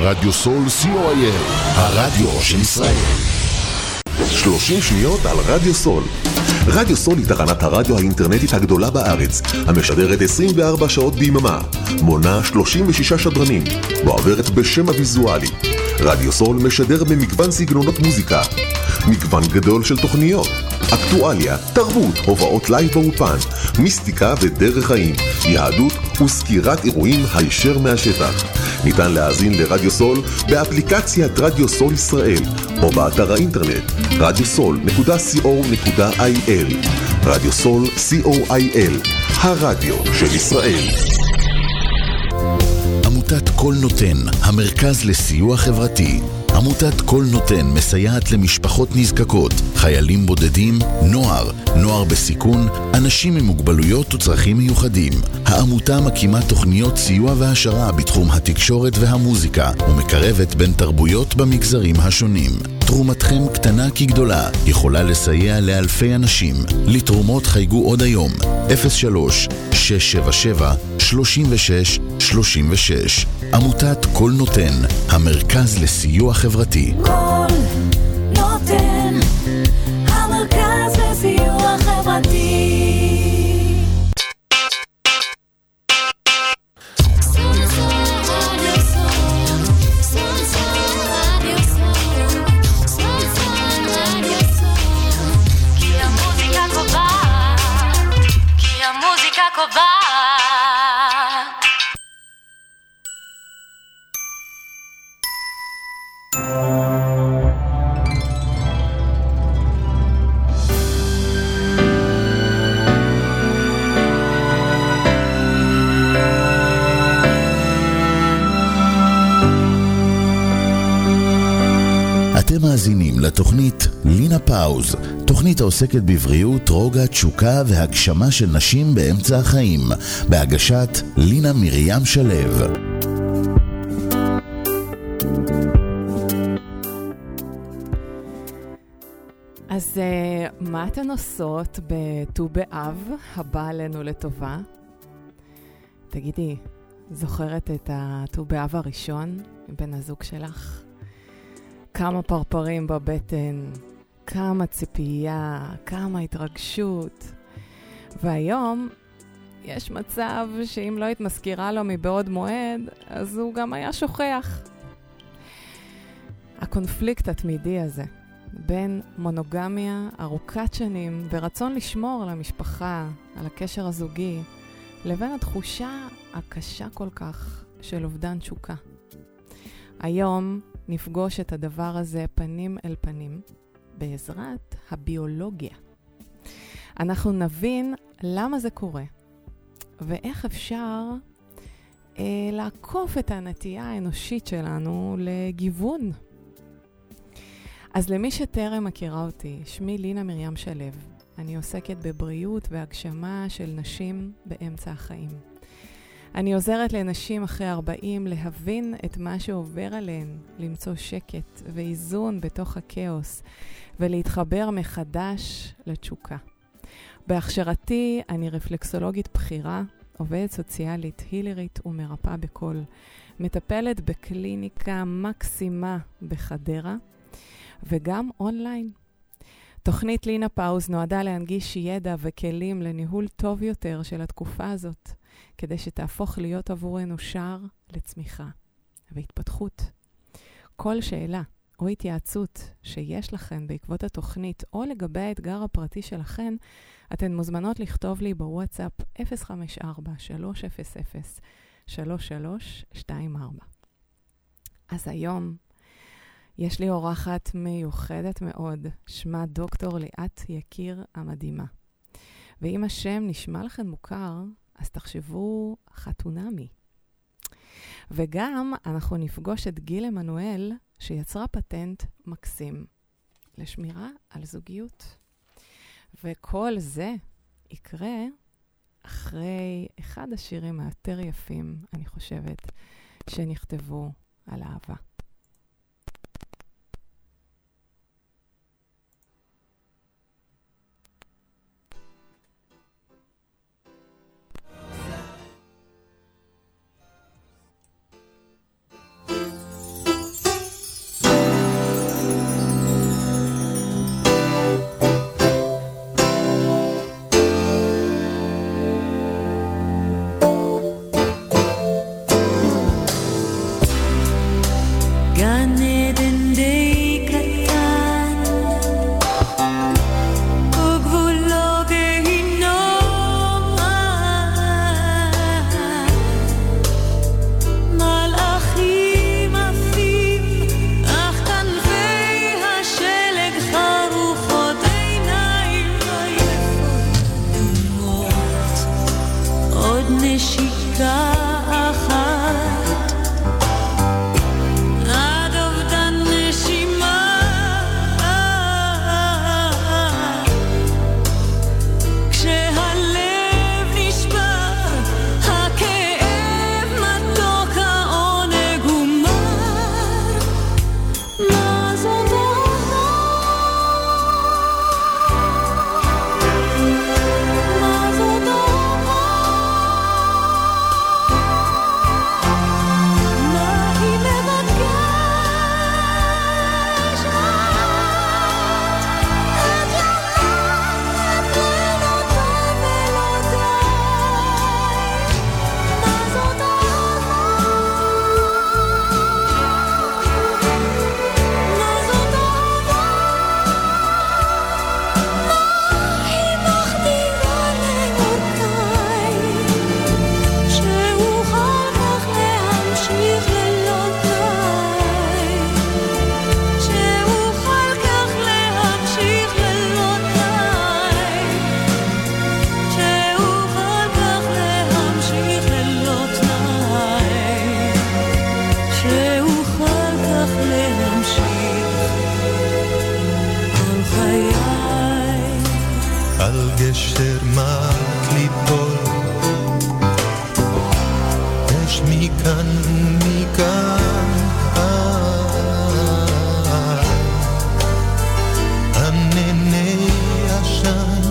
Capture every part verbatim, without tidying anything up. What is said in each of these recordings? רדיו סול סי או איי, הרדיו של ישראל. שלושים שניות על רדיו סול. רדיו סול היא תחנת הרדיו האינטרנטית הגדולה בארץ, המשדרת עשרים וארבע שעות ביממה, מונה שלושים ושישה שדרנים, מועברת בשם הוויזואלי. רדיו סול משדר במגוון סגנונות מוזיקה, מגוון גדול של תוכניות, אקטואליה, תרבות, הובאות לייב באופן, מיסטיקה ודרך חיים, יהדות וסקירת אירועים הישר מהשטח. ניתן להאזין לרדיו סול באפליקציית רדיו סול ישראל או באתר האינטרנט רדיו סול נקודה סי או נקודה איי אל. רדיו סול סי או איי אל, הרדיו של ישראל. עמותת קול נותן, המרכז לסיוע חברתי. עמותת קול נותן מסייעת למשפחות נזקקות, חיילים בודדים, נוער, נוער בסיכון, אנשים עם מוגבלויות וצרכים מיוחדים. העמותה מקימה תוכניות סיוע והשרה בתחום התקשורת והמוזיקה ומקרבת בין תרבויות במגזרים השונים. תרומתכם קטנה כגדולה יכולה לסייע לאלפי אנשים. לתרומות חייגו עוד היום אפס שלוש שש שבע שבע שלושים ושש שלושים ושש. עמותת קול נותן, המרכז לסיוע חברתי. קול נותן, המרכז לסיוע חברתי. מאזינים לתוכנית לינה פאוז, תוכנית העוסקת בבריאות, רוגע, תשוקה והגשמה של נשים באמצע החיים, בהגשת לינה מרים שלב. אז מה אתן עושות בט"ו באב הבא לנו לטובה? תגידי, זוכרת את הט"ו באב הראשון בן הזוג שלך? כמה פרפרים בבטן, כמה ציפייה, כמה התרגשות. והיום יש מצב שאם לא היית מזכירה לו מבעוד מועד, אז הוא גם היה שוכח. הקונפליקט התמידי הזה, בין מונוגמיה ארוכת שנים ורצון לשמור על המשפחה, על הקשר הזוגי, לבין התחושה הקשה כל כך של אובדן תשוקה. היום נפגוש את הדבר הזה פנים אל פנים, בעזרת הביולוגיה. אנחנו נבין למה זה קורה, ואיך אפשר אה, לעקוף את הנטייה האנושית שלנו לגיוון. אז למי שטרם מכירה אותי, שמי לינה מרים שלב. אני עוסקת בבריאות והגשמה של נשים באמצע החיים. אני עוזרת לנשים אחרי ארבעים להבין את מה שעובר עליהן, למצוא שקט ואיזון בתוך הכאוס ולהתחבר מחדש לתשוקה. בהכשרתי אני רפלקסולוגית בכירה, עובדת סוציאלית, הילרית ומרפאה בקול, מטפלת בקליניקה מקסימה בחדרה וגם אונליין. תוכנית לינה פאוז נועדה להנגיש ידע וכלים לניהול טוב יותר של התקופה הזאת, כדי שתהפוך להיות עבורנו שער לצמיחה והתפתחות. כל שאלה או התייעצות שיש לכן בעקבות התוכנית או לגבי האתגר הפרטי שלכן, אתן מוזמנות לכתוב לי בוואטסאפ אפס חמש ארבע שלוש אפס אפס שלוש שלוש שתיים ארבע. אז היום יש לי אורחת מיוחדת מאוד, שמה דוקטור ליאת יקיר המדהימה. ואם השם נשמע לכן מוכר, אז תחשבו חתונמי. וגם אנחנו נפגוש את גיל עמנואל, שיצרה פטנט מקסים לשמירה על זוגיות. וכל זה יקרה אחרי אחד השירים היותר יפים, אני חושבת, שנכתבו על אהבה. גשר מק ליפול יש מכאן ומכאן ענני עשן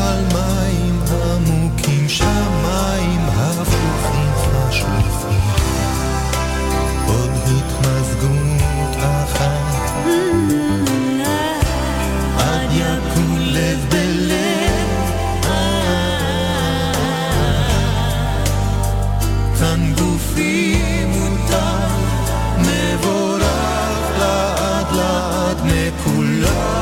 על מים עמוקים שמיים הפוכים השלפים עוד התמזגות אחת עד יקום לב בלב כאן גופי מותר מבורך לעד לעד מכולם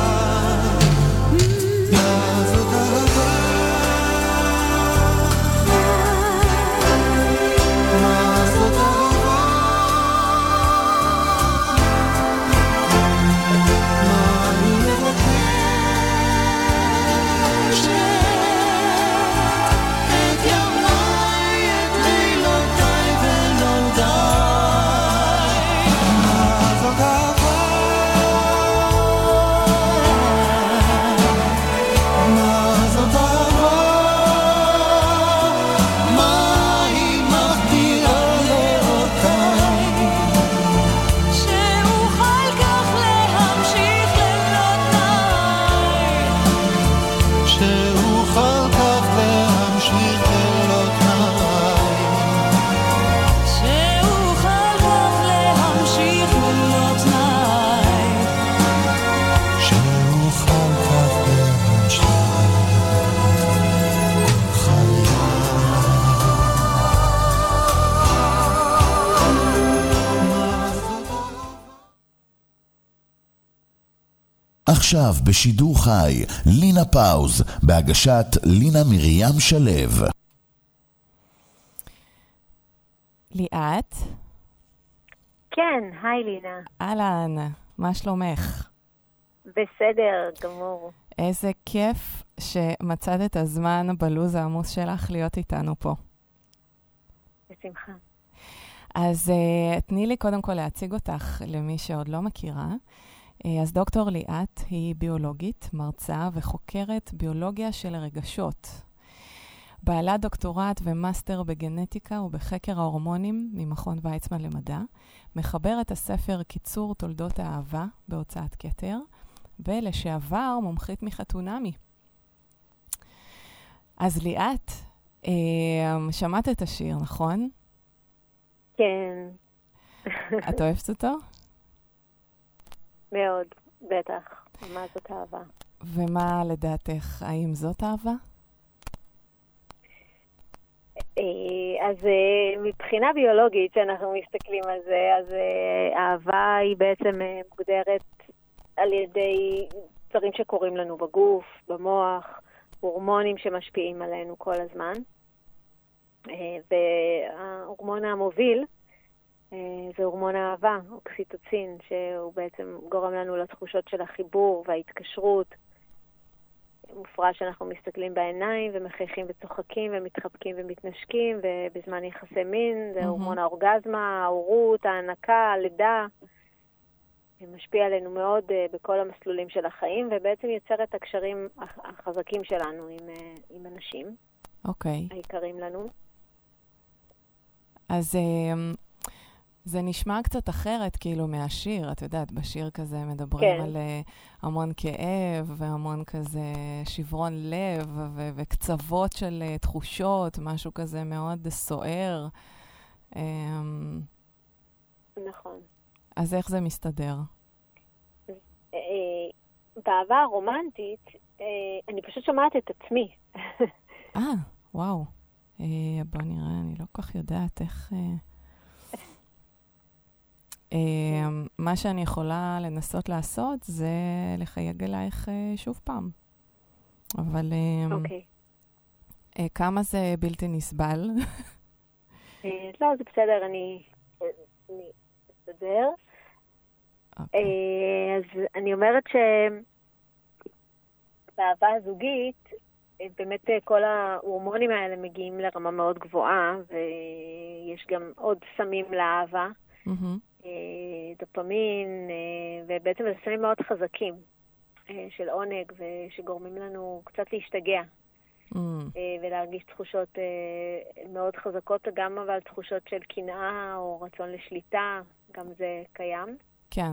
עכשיו בשידור חי, לינה פאוז, בהגשת לינה מרים שלב. ליאת? כן, היי לינה. אהלן, מה שלומך? בסדר, גמור. איזה כיף שמצאת את הזמן בלוז העמוס שלך להיות איתנו פה. בשמחה. אז תני לי קודם כל להציג אותך למי שעוד לא מכירה. אז דוקטור ליאת היא ביולוגית, מרצה וחוקרת ביולוגיה של הרגשות. בעלה דוקטורט ומאסטר בגנטיקה ובחקר ההורמונים ממכון ויצמן למדע, מחברת הספר קיצור תולדות האהבה בהוצאת קטר, ולשעבר מומחית מחתונמי. אז ליאת, שמעת את השיר, נכון? כן. את אוהבת אותו? מאוד, בטח. מה זאת אהבה? ומה לדעתך? האם זאת אהבה? אז מבחינה ביולוגית שאנחנו מסתכלים על זה, אז אהבה היא בעצם מוגדרת על ידי דברים שקורים לנו בגוף, במוח, הורמונים שמשפיעים עלינו כל הזמן. וההורמון המוביל זה הורמון האהבה, אוקסיטוצין, שהוא בעצם גורם לנו לתחושות של החיבור וההתקשרות. מופרש שאנחנו מסתכלים בעיניים ומחייכים וצוחקים ומתחבקים ומתנשקים, ובזמן יחסי מין זה הורמון האורגזמה, ההורות, ההנקה, הלידה. משפיע עלינו מאוד בכל המסלולים של החיים, ובעצם יוצר את הקשרים החזקים שלנו עם, עם אנשים. אוקיי. העיקרים לנו. אז זה נשמע קצת אחרת, כאילו, מהשיר. את יודעת, בשיר כזה מדברים על המון כאב, והמון כזה שברון לב, וקצוות של תחושות, משהו כזה מאוד סוער. נכון. אז איך זה מסתדר? באהבה הרומנטית, אני פשוט שומעת את עצמי. אה, וואו. בוא נראה, אני לא כל כך יודעת איך מה שאני יכולה לנסות לעשות זה לחייג אלייך שוב פעם. אבל כמה זה בלתי נסבל? לא, זה בסדר, אני אסתדר. אז אני אומרת שבאהבה הזוגית, באמת כל ההורמונים האלה מגיעים לרמה מאוד גבוהה, ויש גם עוד סמים לאהבה. דופמין, ובעצם זה סמים מאוד חזקים. של עונג ושגורמים לנו קצת להשתגע mm. ולהרגיש תחושות מאוד חזקות, גם אבל תחושות של קנאה או רצון לשליטה, גם זה קיים. כן.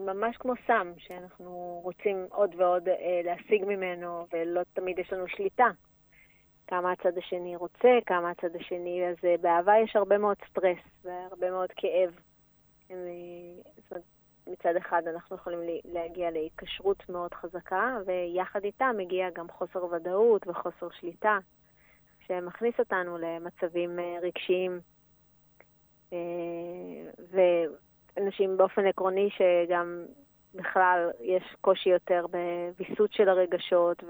ממש כמו סם, שאנחנו רוצים עוד ועוד להשיג ממנו, ולא תמיד יש לנו שליטה. כמה הצד השני רוצה, כמה הצד השני, אז באהבה יש הרבה מאוד סטרס והרבה מאוד כאב. זאת אומרת, מצד אחד אנחנו יכולים להגיע להיקשרות מאוד חזקה, ויחד איתה מגיע גם חוסר ודאות וחוסר שליטה, שמכניס אותנו למצבים רגשיים. ואנשים באופן עקרוני שגם בכלל יש קושי יותר בביסות של הרגשות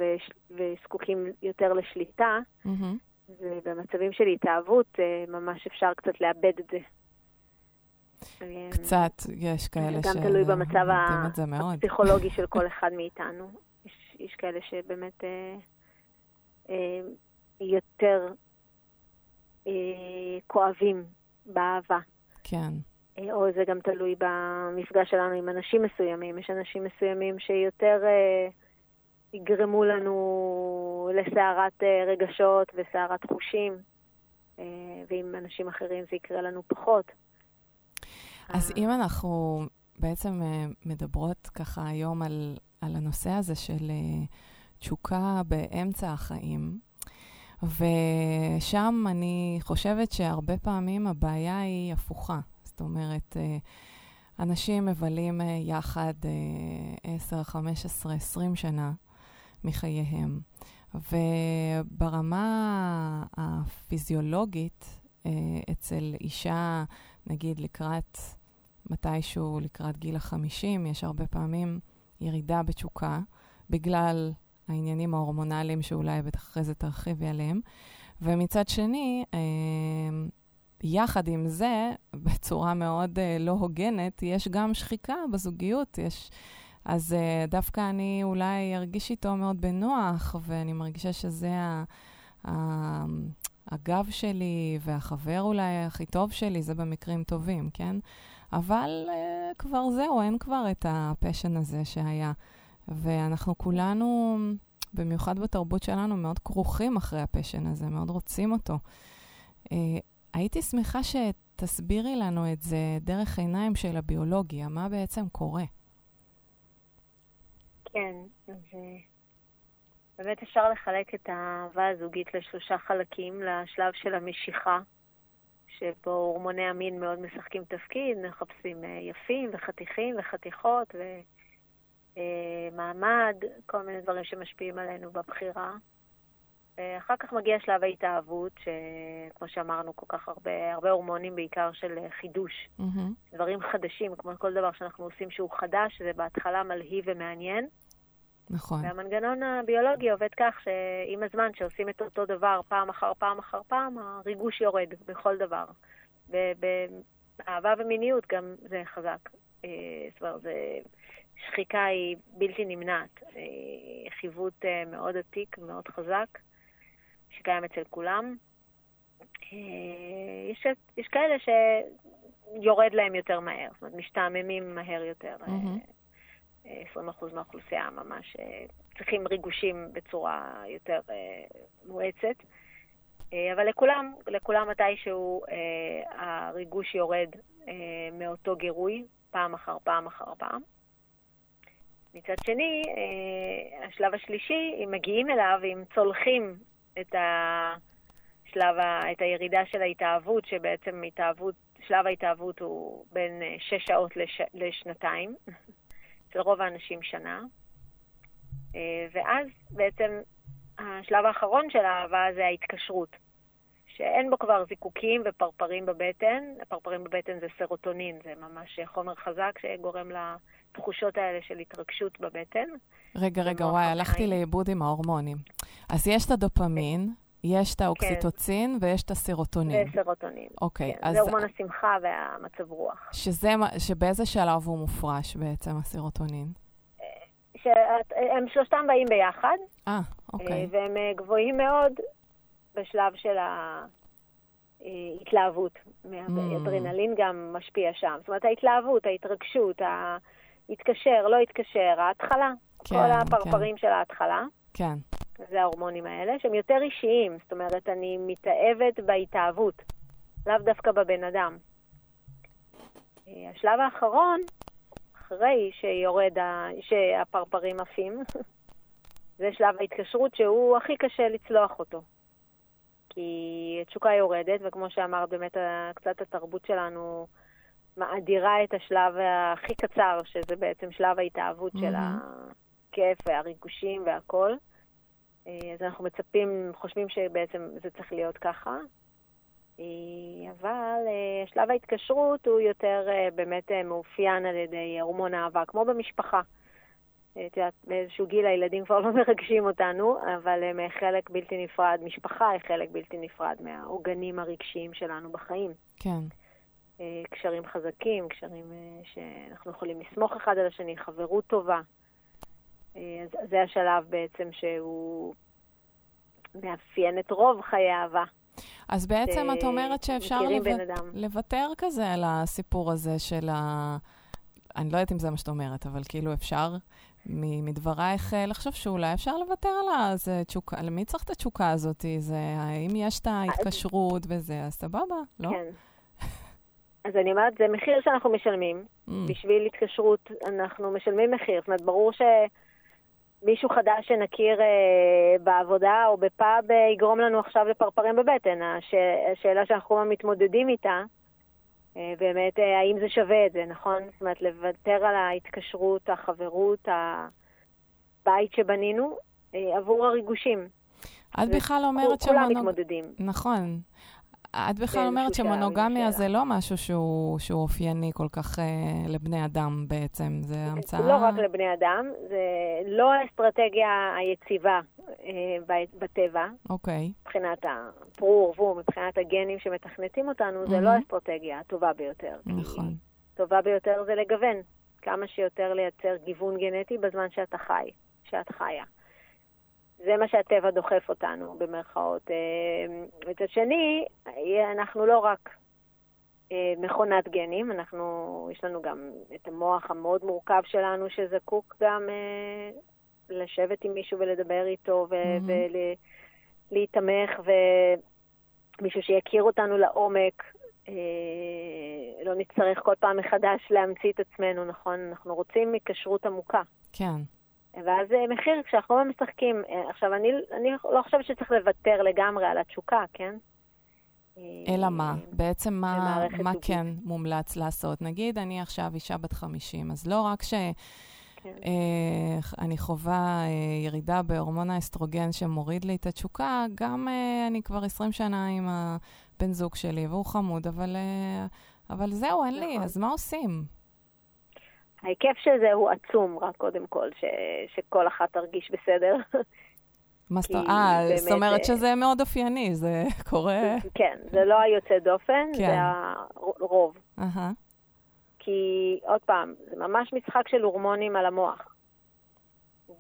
וזקוקים יותר לשליטה, mm-hmm. ובמצבים של התאהבות ממש אפשר קצת לאבד את זה. קצת, יש כאלה ש... גם תלוי במצב הפסיכולוגי של כל אחד מאיתנו. יש, יש כאלה שבאמת אה, אה, יותר אה, כואבים באהבה. כן. אה, או זה גם תלוי במפגש שלנו עם אנשים מסוימים. יש אנשים מסוימים שיותר אה, יגרמו לנו לסערת אה, רגשות וסערת חושים, אה, ועם אנשים אחרים זה יקרה לנו פחות. אז אם אנחנו בעצם מדברות ככה היום על, על הנושא הזה של תשוקה באמצע החיים, ושם אני חושבת שהרבה פעמים הבעיה היא הפוכה. זאת אומרת, אנשים מבלים יחד עשר, חמש עשרה, עשרים שנה מחייהם, וברמה הפיזיולוגית אצל אישה, נגיד לקראת מתישהו, לקראת גיל החמישים, יש הרבה פעמים ירידה בתשוקה, בגלל העניינים ההורמונליים שאולי אחרי זה תרחיבי עליהם. ומצד שני, אה, יחד עם זה, בצורה מאוד אה, לא הוגנת, יש גם שחיקה בזוגיות. יש, אז אה, דווקא אני אולי ארגיש איתו מאוד בנוח, ואני מרגישה שזה ה... ה הגב שלי והחבר אולי הכי טוב שלי, זה במקרים טובים, כן? אבל אה, כבר זהו, אין כבר את הפשן הזה שהיה. ואנחנו כולנו, במיוחד בתרבות שלנו, מאוד כרוכים אחרי הפשן הזה, מאוד רוצים אותו. אה, הייתי שמחה שתסבירי לנו את זה דרך עיניים של הביולוגיה, מה בעצם קורה? כן, זה... באמת אפשר לחלק את האהבה הזוגית לשלושה חלקים, לשלב של המשיכה, שבו הורמוני המין מאוד משחקים תפקיד, מחפשים יפים וחתיכים וחתיכות ומעמד, כל מיני דברים שמשפיעים עלינו בבחירה. אחר כך מגיע שלב ההתאהבות, שכמו שאמרנו, כל כך הרבה, הרבה הורמונים בעיקר של חידוש. Mm-hmm. דברים חדשים, כמו כל דבר שאנחנו עושים שהוא חדש, זה בהתחלה מלהיב ומעניין. נכון. והמנגנון הביולוגי עובד כך שעם הזמן שעושים את אותו דבר פעם אחר פעם אחר פעם, הריגוש יורד בכל דבר. ובאהבה ומיניות גם זה חזק. זאת אומרת, שחיקה היא בלתי נמנעת. חיווט מאוד עתיק, מאוד חזק, שקיים אצל כולם. יש, יש כאלה שיורד להם יותר מהר, זאת אומרת, משתעממים מהר יותר. Mm-hmm. עשרים אחוז מהאוכלוסייה ממש צריכים ריגושים בצורה יותר מואצת. אבל לכולם, לכולם מתישהו הריגוש יורד מאותו גירוי, פעם אחר פעם אחר פעם. מצד שני, השלב השלישי, אם מגיעים אליו, אם צולחים את השלב, את הירידה של ההתאהבות, שבעצם התאהבות, שלב ההתאהבות הוא בין שש שעות לש, לשנתיים. של רוב האנשים שנה. ואז בעצם השלב האחרון של האהבה זה ההתקשרות, שאין בו כבר זיקוקים ופרפרים בבטן. הפרפרים בבטן זה סרוטונין, זה ממש חומר חזק שגורם לתחושות האלה של התרגשות בבטן. רגע, רגע, וואי, הלכתי לאיבוד עם ההורמונים. אז יש את הדופמין, יש את האוקסיטוצין ויש את הסירוטונין. וסירוטונין. אוקיי. זה הורמון השמחה והמצב רוח. שבאיזה שלב הוא מופרש בעצם הסירוטונין? הם שלושתם באים ביחד. אה, אוקיי. והם גבוהים מאוד בשלב של ההתלהבות. אדרנלין גם משפיע שם. זאת אומרת, ההתלהבות, ההתרגשות, התקשר, לא התקשר, ההתחלה. כן, כל הפרפרים כן. של ההתחלה. כן. זה ההורמונים האלה, שהם יותר אישיים. זאת אומרת, אני מתאהבת בהתאהבות. לאו דווקא בבן אדם. השלב האחרון, אחרי שיורד ה... שהפרפרים עפים, זה שלב ההתקשרות שהוא הכי קשה לצלוח אותו. כי התשוקה יורדת, וכמו שאמרת, באמת קצת התרבות שלנו מאדירה את השלב הכי קצר, שזה בעצם שלב ההתאהבות mm-hmm. של הכיף והריגושים והכל. אז אנחנו מצפים, חושבים שבעצם זה צריך להיות ככה. אבל שלב ההתקשרות הוא יותר באמת מאופיין על ידי הורמון אהבה, כמו במשפחה. באיזשהו גיל הילדים כבר לא מרגשים אותנו, אבל הם חלק בלתי נפרד, משפחה היא חלק בלתי נפרד מהעוגנים הרגשיים שלנו בחיים. כן. קשרים חזקים, קשרים שאנחנו יכולים לסמוך אחד על השני, חברות טובה. אז זה השלב בעצם שהוא מאפיין את רוב חיי אהבה. אז בעצם את אומרת שאפשר לוותר כזה על הסיפור הזה של ה... אני לא יודעת אם זה מה שאת אומרת, אבל כאילו אפשר מדברייך לחשוב שאולי אפשר לוותר עלה, זה תשוקה, למי צריך את התשוקה הזאת? זה, האם יש את ההתקשרות וזה, אז סבבה, לא? כן. אז אני אומרת, זה מחיר שאנחנו משלמים. בשביל התקשרות אנחנו משלמים מחיר. זאת אומרת, ברור ש... מישהו חדש שנכיר אה, בעבודה או בפאב אה, יגרום לנו עכשיו לפרפרים בבטן. הש... השאלה שאנחנו מתמודדים איתה, אה, באמת, אה, האם זה שווה את זה, נכון? זאת אומרת, לוותר על ההתקשרות, החברות, הבית שבנינו, אה, עבור הריגושים. את בכלל אומרת שמונוגמיה... כולם מתמודדים. נכון. את בכלל אומרת שמונוגמיה זה לא משהו שהוא, שהוא אופייני כל כך אה, לבני אדם בעצם, זה המצאה... לא רק לבני אדם, זה לא האסטרטגיה היציבה אה, בטבע. אוקיי. מבחינת הפרור ורבו, מבחינת הגנים שמתכנתים אותנו, זה mm-hmm. לא האסטרטגיה הטובה ביותר. נכון. טובה ביותר זה לגוון, כמה שיותר לייצר גיוון גנטי בזמן שאתה חי, שאת חיה. זה מה שהטבע דוחף אותנו, במרכאות. מצד שני, אנחנו לא רק מכונת גנים, אנחנו, יש לנו גם את המוח המאוד מורכב שלנו, שזקוק גם לשבת עם מישהו ולדבר איתו, ו- ולהתאמך, ומישהו שיכיר אותנו לעומק. לא נצטרך כל פעם מחדש להמציא את עצמנו, נכון? אנחנו רוצים מקשרות עמוקה. כן. ואז מחיר, כשאנחנו משחקים, עכשיו אני, אני לא חושבת שצריך לוותר לגמרי על התשוקה, כן? אלא מה? בעצם מה, מה כן מומלץ לעשות? נגיד, אני עכשיו אישה בת חמישים, אז לא רק ש... כן. אה, אני חובה אה, ירידה בהורמון האסטרוגן שמוריד לי את התשוקה, גם אה, אני כבר עשרים שנה עם הבן זוג שלי, והוא חמוד, אבל, אה, אבל זהו, אין נכון. לי, אז מה עושים? ההיקף של זה הוא עצום, רק קודם כל, ש... שכל אחת תרגיש בסדר. מה זאת אומרת? זאת אומרת שזה מאוד אופייני, זה קורה... כן, זה לא היוצא דופן, כן. זה הרוב. Uh-huh. כי, עוד פעם, זה ממש משחק של הורמונים על המוח.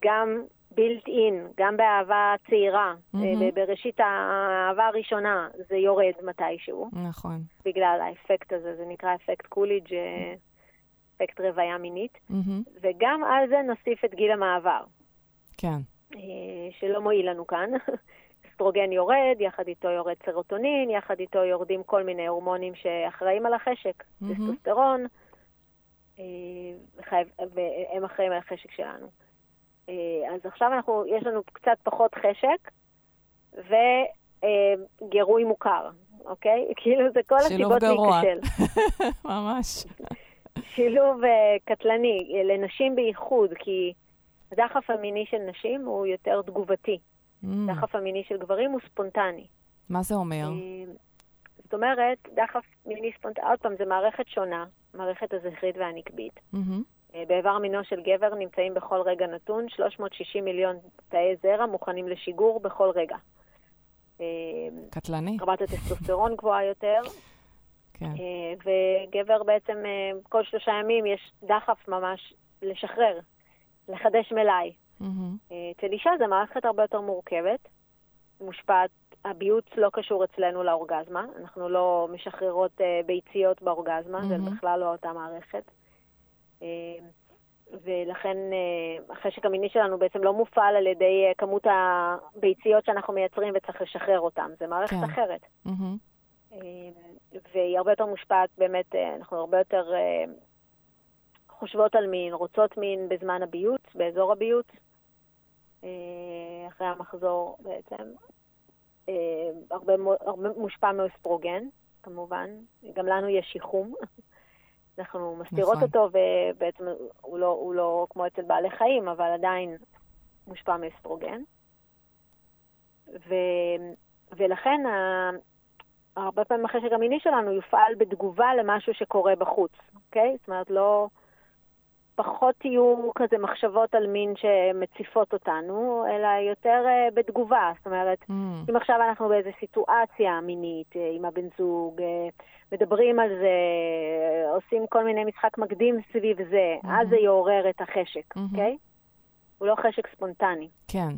גם built in, גם באהבה צעירה, mm-hmm. בראשית האהבה הראשונה, זה יורד מתישהו. נכון. בגלל האפקט הזה, זה נקרא אפקט קוליג' mm-hmm. אפקט רוויה מינית, mm-hmm. וגם על זה נוסיף את גיל המעבר. כן. שלא מועיל לנו כאן. אסטרוגן יורד, יחד איתו יורד סרוטונין, יחד איתו יורדים כל מיני הורמונים שאחראים על החשק, mm-hmm. טסטוסטרון, והם אחראים על החשק שלנו. אז עכשיו אנחנו, יש לנו קצת פחות חשק, וגירוי מוכר, אוקיי? כאילו זה כל הסיבות להיכשל. ממש. שילוב קטלני, לנשים בייחוד, כי הדחף המיני של נשים הוא יותר תגובתי. הדחף המיני של גברים הוא ספונטני. מה זה אומר? זאת אומרת, דחף מיני ספונטני, עוד פעם, זה מערכת שונה, מערכת הזכרית והנקבית. באיבר מינו של גבר נמצאים בכל רגע נתון, שלוש מאות ושישים מיליון תאי זרע מוכנים לשיגור בכל רגע. קטלני. רמת הטסטוסטרון גבוהה יותר. כן. וגבר בעצם כל שלושה ימים יש דחף ממש לשחרר, לחדש מלאי. Mm-hmm. אצל אישה זה מערכת הרבה יותר מורכבת, מושפעת, הביוץ לא קשור אצלנו לאורגזמה, אנחנו לא משחררות ביציות באורגזמה, mm-hmm. זה בכלל לא אותה מערכת. ולכן החשק המיני שלנו בעצם לא מופעל על ידי כמות הביציות שאנחנו מייצרים וצריך לשחרר אותם. זה מערכת כן. אחרת. Mm-hmm. והיא הרבה יותר מושפעת, באמת, אנחנו הרבה יותר חושבות על מין, רוצות מין בזמן הביוט, באזור הביוט, אחרי המחזור בעצם. הרבה, הרבה מושפע מאוסטרוגן, כמובן. גם לנו יש שיחום. אנחנו מסתירות אותו, ובעצם הוא לא, הוא לא כמו אצל בעלי חיים, אבל עדיין מושפע מאסטרוגן. ו, ולכן, הרבה פעמים החשק המיני שלנו יופעל בתגובה למשהו שקורה בחוץ, אוקיי? זאת אומרת, לא, פחות יהיו כזה מחשבות על מין שמציפות אותנו, אלא יותר בתגובה. זאת אומרת, אם עכשיו אנחנו באיזו סיטואציה מינית, עם הבן זוג, מדברים על זה, עושים כל מיני משחק מקדים סביב זה, אז זה יעורר את החשק, אוקיי? הוא לא חשק ספונטני. כן.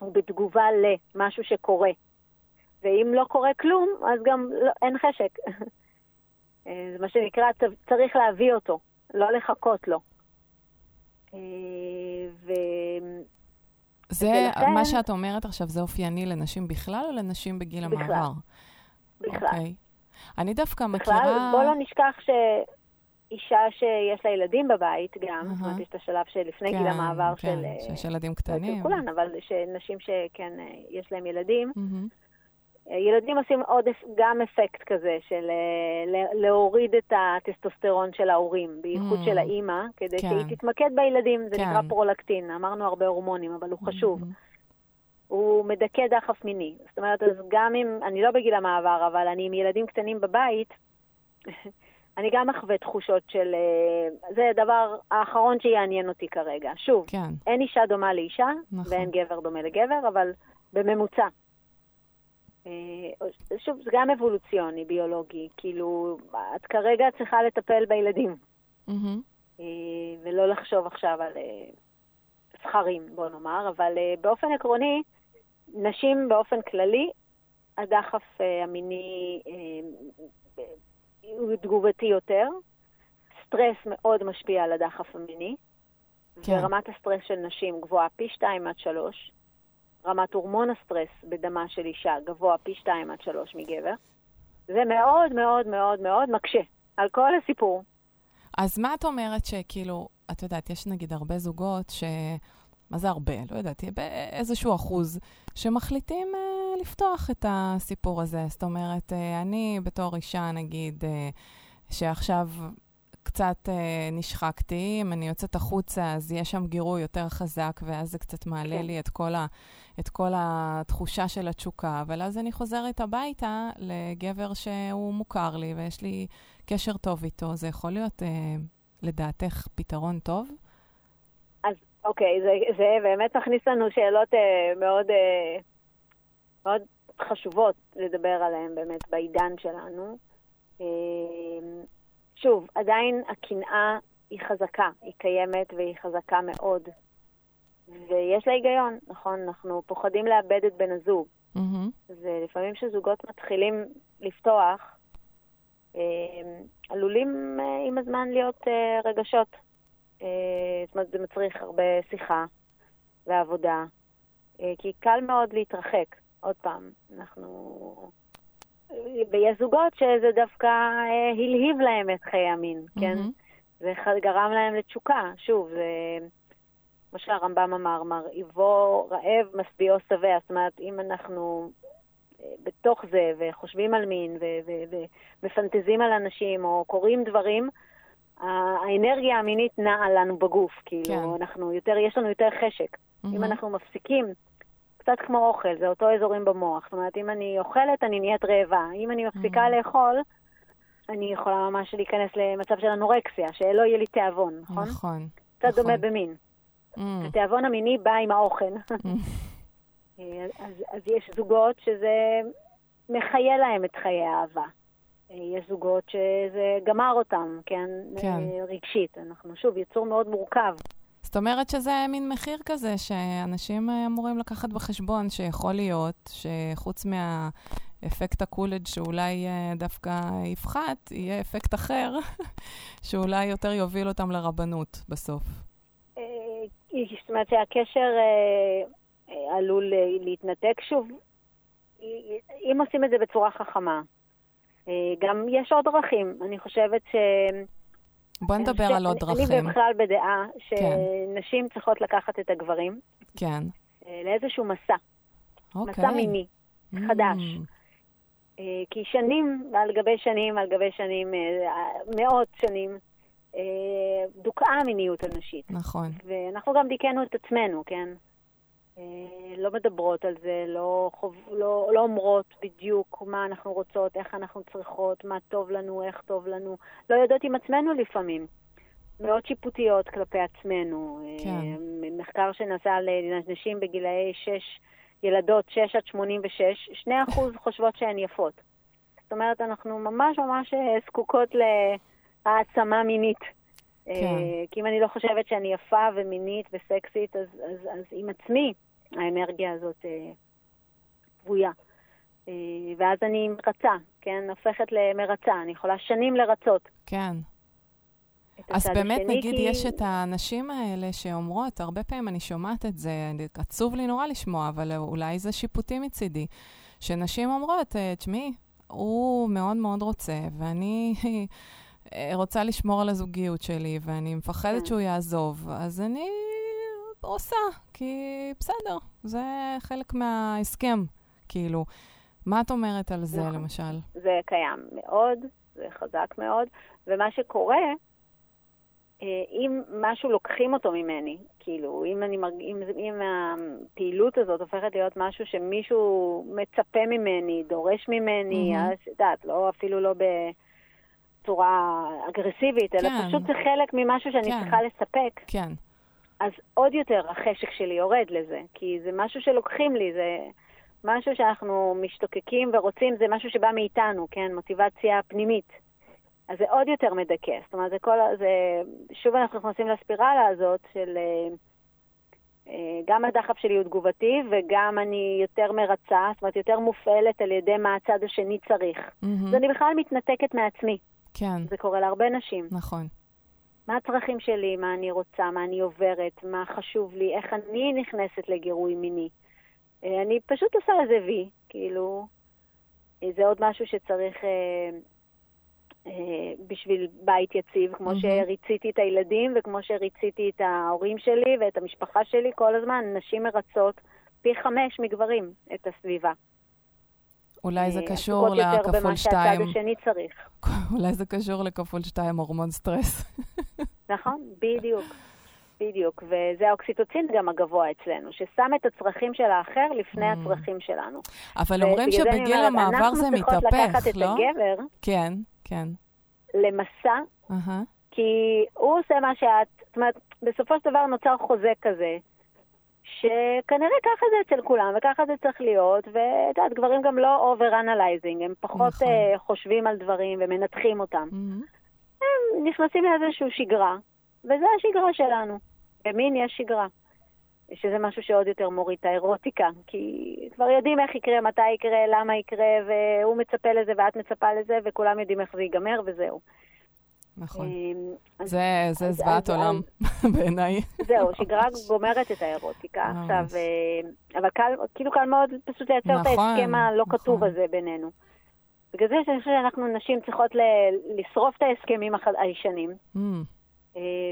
הוא בתגובה למשהו שקורה. ואם לא קורה כלום, אז גם אין חשק. זה מה שנקרא, צריך להביא אותו, לא לחכות לו. ו... זה ולכן... מה שאת אומרת עכשיו, זה אופייני לנשים בכלל או לנשים בגיל בכלל. המעבר? בכלל. Okay. אני דווקא בכלל, מכירה... בוא לא נשכח שאישה שיש לה ילדים בבית גם, uh-huh. זאת אומרת, יש את השלב שלפני כן, גיל המעבר כן, של... כן, שיש ילדים קטנים. כולן, אבל שנשים שכן יש להם ילדים, uh-huh. ילדים עושים עוד גם אפקט כזה של להוריד את הטסטוסטרון של ההורים, בייחוד mm. של האימא, כדי כן. שהיא תתמקד בילדים, זה כן. נקרא פרולקטין, אמרנו הרבה הורמונים, אבל הוא חשוב. Mm-hmm. הוא מדכא דחף מיני. זאת אומרת, אז גם אם, אני לא בגיל המעבר, אבל אני עם ילדים קטנים בבית, אני גם מחווה תחושות של, זה הדבר האחרון שיעניין אותי כרגע. שוב, כן. אין אישה דומה לאישה, נכון. ואין גבר דומה לגבר, אבל בממוצע. שוב, זה גם אבולוציוני, ביולוגי. כאילו, את כרגע צריכה לטפל בילדים. Mm-hmm. ולא לחשוב עכשיו על זכרים, בוא נאמר. אבל באופן עקרוני, נשים באופן כללי, הדחף המיני הוא תגובתי יותר. סטרס מאוד משפיע על הדחף המיני. כן. ורמת הסטרס של נשים גבוהה פי שתיים עד שלוש. רמת הורמון הסטרס בדמה של אישה גבוהה פי שתיים עד שלוש מגבר. זה מאוד מאוד מאוד מאוד מקשה על כל הסיפור. אז מה את אומרת שכאילו, את יודעת, יש נגיד הרבה זוגות ש... מה זה הרבה? לא יודעת, באיזשהו אחוז, שמחליטים אה, לפתוח את הסיפור הזה. זאת אומרת, אה, אני בתור אישה, נגיד, אה, שעכשיו קצת אה, נשחקתי, אם אני יוצאת החוצה, אז יש שם גירוי יותר חזק, ואז זה קצת מעלה כן. לי את כל, ה, את כל התחושה של התשוקה. אבל אז אני חוזרת הביתה לגבר שהוא מוכר לי, ויש לי קשר טוב איתו. זה יכול להיות, אה, לדעתך, פתרון טוב? אוקיי, זה, זה באמת מכניס לנו שאלות אה, מאוד, אה, מאוד חשובות לדבר עליהן באמת בעידן שלנו. אה, שוב, עדיין הקנאה היא חזקה, היא קיימת והיא חזקה מאוד. ויש לה היגיון, נכון? אנחנו פוחדים לאבד את בן הזוג. Mm-hmm. ולפעמים שזוגות מתחילים לפתוח, אה, עלולים אה, עם הזמן להיות אה, רגשות. זאת אומרת, זה מצריך הרבה שיחה ועבודה, כי קל מאוד להתרחק. עוד פעם, אנחנו... ויש זוגות שזה דווקא הלהיב להם את חיי המין, כן? זה גרם להם לתשוקה. שוב, זה... מה שהרמב"ם אמר, מרעיבו רעב, משביעו שבע. זאת אומרת, אם אנחנו בתוך זה וחושבים על מין ומפנטזים על אנשים או קוראים דברים, האנרגיה המינית נעה לנו בגוף, כאילו אנחנו יותר, יש לנו יותר חשק. אם אנחנו מפסיקים, קצת כמו אוכל, זה אותו אזורים במוח. זאת אומרת, אם אני אוכלת, אני נהיית רעבה. אם אני מפסיקה לאכול, אני יכולה ממש להיכנס למצב של אנורקסיה, שלא יהיה לי תיאבון, נכון? נכון. קצת דומה במין. התיאבון המיני בא עם האוכל. אז יש זוגות שזה מחיה להם את חיי האהבה. יש זוגות שזה גמר אותם, כן? כן. רגשית. אנחנו, שוב, יצור מאוד מורכב. זאת אומרת שזה מין מחיר כזה שאנשים אמורים לקחת בחשבון, שיכול להיות שחוץ מהאפקט הקולג' שאולי דווקא יפחת, יהיה אפקט אחר, שאולי יותר יוביל אותם לרבנות בסוף. זאת אומרת שהקשר עלול להתנתק שוב, אם עושים את זה בצורה חכמה. גם יש עוד דרכים, אני חושבת ש... בוא נדבר על עוד דרכים. אני בכלל בדעה שנשים צריכות לקחת את הגברים לאיזשהו מסע, מסע מיני, חדש. כי שנים, על גבי שנים, על גבי שנים, מאות שנים, דוקאה מיניות אנושית. נכון. ואנחנו גם דיכנו את עצמנו, כן? לא מדברות על זה, לא, לא, לא אומרות בדיוק מה אנחנו רוצות, איך אנחנו צריכות, מה טוב לנו, איך טוב לנו. לא יודעות עם עצמנו לפעמים. מאוד שיפוטיות כלפי עצמנו. כן. מחקר שנעשה על נשים בגילאי שש, ילדות שש עד שמונים ושש, שני אחוז חושבות שהן יפות. זאת אומרת, אנחנו ממש ממש זקוקות להעצמה מינית. כן. כי אם אני לא חושבת שאני יפה ומינית וסקסית, אז, אז, אז עם עצמי האנרגיה הזאת בויה. ואז אני מרצה, כן? הופכת למרצה. אני יכולה שנים לרצות. כן. אז באמת נגיד כי... יש את האנשים האלה שאומרות, הרבה פעמים אני שומעת את זה, עצוב לי נורא לשמוע, אבל אולי זה שיפוטי מצידי, שנשים אומרות, תשמעי, הוא מאוד מאוד רוצה, ואני רוצה לשמור על הזוגיות שלי, ואני מפחדת שהוא יעזוב, אז אני עושה, כי בסדר, זה חלק מההסכם, כאילו. מה את אומרת על זה למשל? זה קיים מאוד, זה חזק מאוד, ומה שקורה... אם משהו לוקחים אותו ממני, כאילו, אם אני מרג... אם, אם הפעילות הזאת הופכת להיות משהו שמישהו מצפה ממני, דורש ממני, mm-hmm. אז דעת, לא, אפילו לא בצורה אגרסיבית, כן. אלא פשוט זה חלק ממשהו שאני כן. צריכה לספק. כן. אז עוד יותר החשק שלי יורד לזה, כי זה משהו שלוקחים לי, זה משהו שאנחנו משתוקקים ורוצים, זה משהו שבא מאיתנו, כן, מוטיבציה פנימית. אז זה עוד יותר מדכא. זאת אומרת, זה כל, זה, שוב אנחנו נכנסים לספירלה הזאת של, גם הדחף שלי הוא תגובתי, וגם אני יותר מרצה, זאת אומרת, יותר מופעלת על ידי מה הצד השני צריך. Mm-hmm. אז אני בכלל מתנתקת מעצמי. כן. זה קורה להרבה נשים. נכון. מה הצרכים שלי, מה אני רוצה, מה אני עוברת, מה חשוב לי, איך אני נכנסת לגירוי מיני. אני פשוט עושה לזה וי, כאילו, זה עוד משהו שצריך... בשביל בית יציב, כמו שריציתי את הילדים וכמו שריציתי את ההורים שלי ואת המשפחה שלי כל הזמן. נשים מרצות פי חמש מגברים את הסביבה. אולי זה קשור לכפול שתיים. אולי זה קשור לכפול שתיים הורמון סטרס. נכון, בדיוק. בדיוק, וזה האוקסיטוצין גם הגבוה אצלנו, ששם את הצרכים של האחר לפני הצרכים שלנו. אבל אומרים שבגיל המעבר זה מתהפך, לא? אנחנו צריכות לקחת את הגבר. כן. כן. למסע, uh-huh. כי הוא עושה מה שאת, זאת אומרת, בסופו של דבר נוצר חוזה כזה, שכנראה ככה זה אצל כולם, וככה זה צריך להיות, ודעת, גברים גם לא over-analyzing, הם פחות נכון. uh, חושבים על דברים ומנתחים אותם. Mm-hmm. הם נכנסים לאיזשהו שגרה, וזה השגרה שלנו. במין יש שגרה, שזה משהו שעוד יותר מוריד את האירוטיקה, כי כבר יודעים איך יקרה, מתי יקרה, למה יקרה, והוא מצפה לזה ואת מצפה לזה, וכולם יודעים איך זה ייגמר, וזהו. נכון. זה זוועת עולם בעיניי. זהו, שגרה גומרת את האירוטיקה. עכשיו, אבל כאילו קל מאוד פשוט לייצר את ההסכם הלא כתוב הזה בינינו. בגלל זה שאני חושבת שאנחנו נשים צריכות לשרוף את ההסכמים הישנים,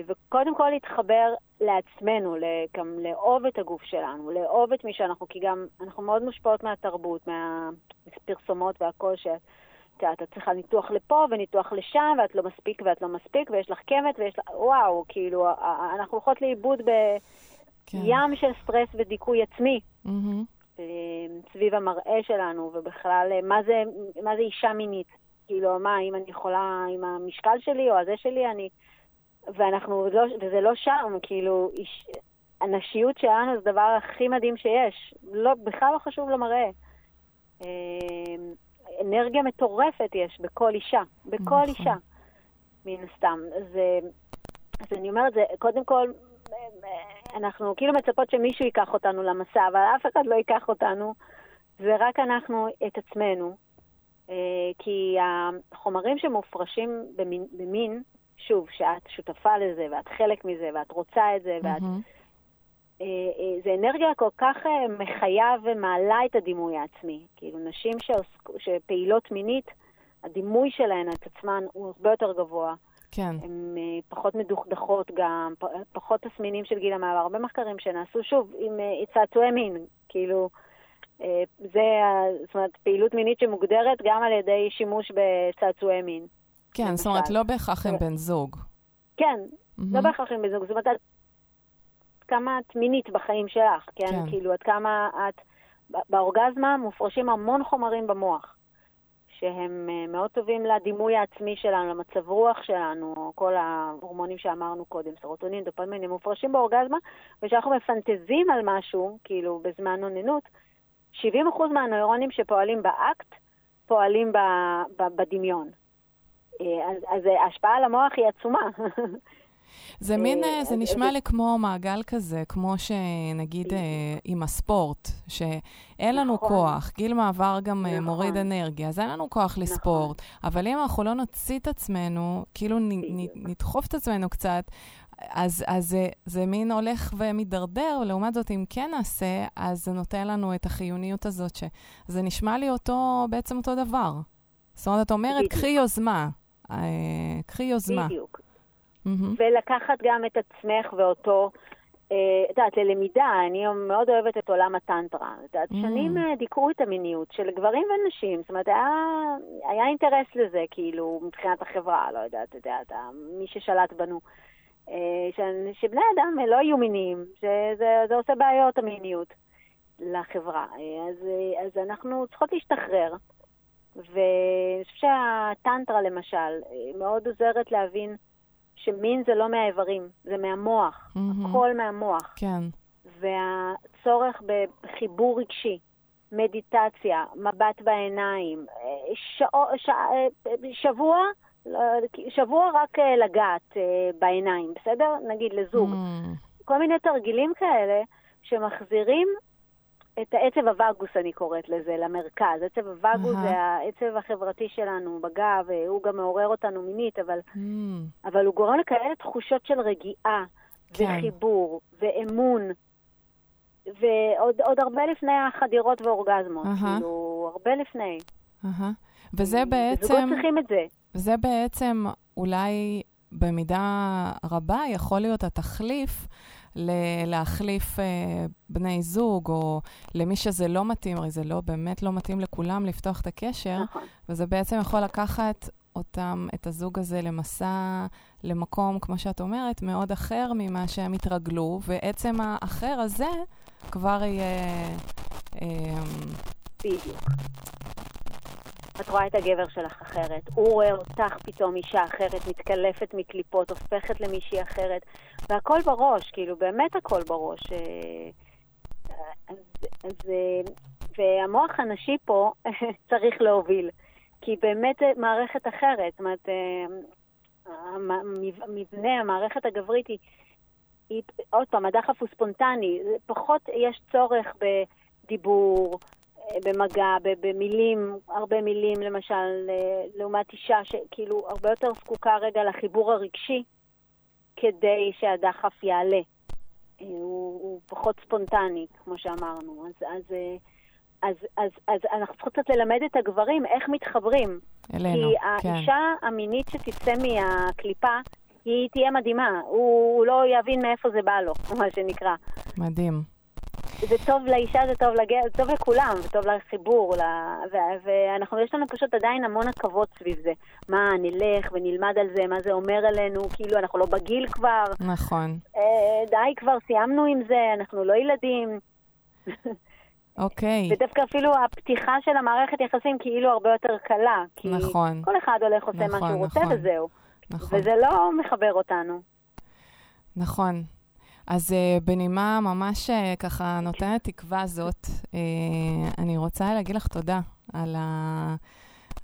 וקודם כל להתחבר לעצמנו, גם לאהוב את הגוף שלנו, לאהוב את מי שאנחנו, כי גם אנחנו מאוד מושפעות מהתרבות, מהפרסומות והכל, שאתה צריכה ניתוח לפה וניתוח לשם, ואת לא מספיק ואת לא מספיק, ויש לך כמת ויש לך, וואו, כאילו, אנחנו הולכות לאיבוד בים של סטרס ודיכוי עצמי, סביב המראה שלנו, ובכלל, מה זה, מה זה אישה מינית? כאילו, מה, אם אני יכולה, עם המשקל שלי או הזה שלי, אני... ואנחנו לא, וזה לא שם, כאילו, איש, הנשיות שלנו זה דבר הכי מדהים שיש. לא, בכלל לא חשוב למראה. אנרגיה מטורפת יש בכל אישה, בכל אישה, מן הסתם. זה, אז אני אומרת, זה, קודם כל, אנחנו כאילו מצפות שמישהו ייקח אותנו למסע, אבל אף אחד לא ייקח אותנו, זה רק אנחנו את עצמנו. כי החומרים שמופרשים במין, במין שוב, שאת שותפה לזה, ואת חלק מזה, ואת רוצה את זה, ואת זה אנרגיה כל כך מחיה ומעלה את הדימוי העצמי. כאילו נשים שפעילות מינית, הדימוי שלהן את עצמן הוא הרבה יותר גבוה. כן. הן פחות מדוכדכות גם, פחות תסמינים של גיל המעבר. הרבה מחקרים שנעשו שוב עם צעצועי מין, כאילו זה, זאת אומרת, פעילות מינית שמוגדרת גם על ידי שימוש בצעצועי מין. כן, זאת אומרת, לא בהכרח עם בן זוג. כן, לא בהכרח עם בן זוג. זאת אומרת, כמה את מינית בחיים שלך, כן? כאילו, עד כמה את... באורגזמה מופרשים המון חומרים במוח, שהם מאוד טובים לדימוי העצמי שלנו, למצב רוח שלנו, כל ההורמונים שאמרנו קודם, סרוטונין, דופמין, הם מופרשים באורגזמה, ושאנחנו מפנטזים על משהו, כאילו, בזמן אוננות, שבעים אחוז מהנוירונים שפועלים באקט, פועלים ב- ב- בדמיון. אז, אז ההשפעה על המוח היא עצומה. זה מין, זה נשמע לי כמו מעגל כזה, כמו שנגיד עם הספורט, שאין לנו כוח, גיל מעבר גם מוריד אנרגיה, אז אין לנו כוח לספורט, אבל אם אנחנו לא נוציא את עצמנו, כאילו נדחוף את עצמנו קצת, אז, אז זה, זה מין הולך ומדרדר, ולעומת זאת, אם כן נעשה, אז זה נותן לנו את החיוניות הזאת, שזה נשמע לי אותו, בעצם אותו דבר. זאת אומרת, את אומרת, קחי יוזמה. קחי יוזמה. בדיוק. ולקחת גם את עצמך ואותו, את יודעת, ללמידה, אני מאוד אוהבת את עולם הטנטרה. שנים דיכאו את המיניות של גברים ונשים, זאת אומרת, היה, היה אינטרס לזה, כאילו, מבחינת החברה, לא יודעת, יודעת, מי ששלט בנו. שבני אדם לא יהיו מיניים, שזה עושה בעיות המיניות לחברה. אז אנחנו צריכות להשתחרר, ואני חושב שהטנטרה למשל מאוד עוזרת להבין שמין זה לא מהאיברים, זה מהמוח, הכל מהמוח. והצורך בחיבור רגשי, מדיטציה, מבט בעיניים, שבוע, שבוע רק לגעת בעיניים, בסדר? נגיד לזוג. כל מיני תרגילים כאלה שמחזירים את העצב הווגוס, אני קוראת לזה, למרכז. עצב הווגוס זה העצב החברתי שלנו בגב, הוא גם מעורר אותנו מינית, אבל, אבל הוא גורם לכאלה תחושות של רגיעה, וחיבור, ואמון, ועוד, עוד הרבה לפני החדירות ואורגזמות, כאילו, הרבה לפני. וזה בעצם... זוגות צריכים את זה. וזה בעצם אולי במידה רבה יכול להיות התחליף להחליף בני זוג, או למי שזה לא מתאים, הרי זה לא, באמת לא מתאים לכולם לפתוח את הקשר, וזה בעצם יכול לקחת אותם, את הזוג הזה, למסע, למקום, כמו שאת אומרת, מאוד אחר ממה שהם התרגלו, ועצם האחר הזה כבר יהיה... בדיוק. את רואה את הגבר שלך אחרת, הוא רואה אותך פתאום אישה אחרת, מתקלפת מקליפות, הופכת למישהי אחרת, והכל בראש, כאילו באמת הכל בראש. אז, אז, והמוח הנשי פה צריך להוביל, כי באמת מערכת אחרת, זאת אומרת, המבנה, המערכת הגברית היא, היא עוד פעם, הדחף הוא ספונטני, פחות יש צורך בדיבור, במגע, במילים, הרבה מילים, למשל, לעומת אישה שכאילו הרבה יותר זקוקה רגע לחיבור הרגשי, כדי שהדחף יעלה. הוא, הוא פחות ספונטני, כמו שאמרנו. אז, אז, אז, אז, אז אנחנו צריכות קצת ללמד את הגברים איך מתחברים. אלינו, כי האישה כן. המינית שתצא מהקליפה, היא תהיה מדהימה. הוא, הוא לא יבין מאיפה זה בא לו, מה שנקרא. מדהים. זה טוב לאישה, זה טוב לגבר, זה טוב לכולם, זה טוב לחיבור, ואנחנו, יש לנו פשוט עדיין המון עכבות סביב זה. מה, נלך ונלמד על זה, מה זה אומר עלינו, כאילו אנחנו לא בגיל כבר. נכון. די, כבר סיימנו עם זה, אנחנו לא ילדים. אוקיי. ודווקא אפילו הפתיחה של המערכת יחסים כאילו הרבה יותר קלה. נכון. כל אחד הולך עושה מה שהוא רוצה וזהו. נכון. וזה לא מחבר אותנו. נכון. אז uh, בנימה ממש uh, ככה נותנת תקווה זאת, uh, אני רוצה להגיד לך תודה על, ה...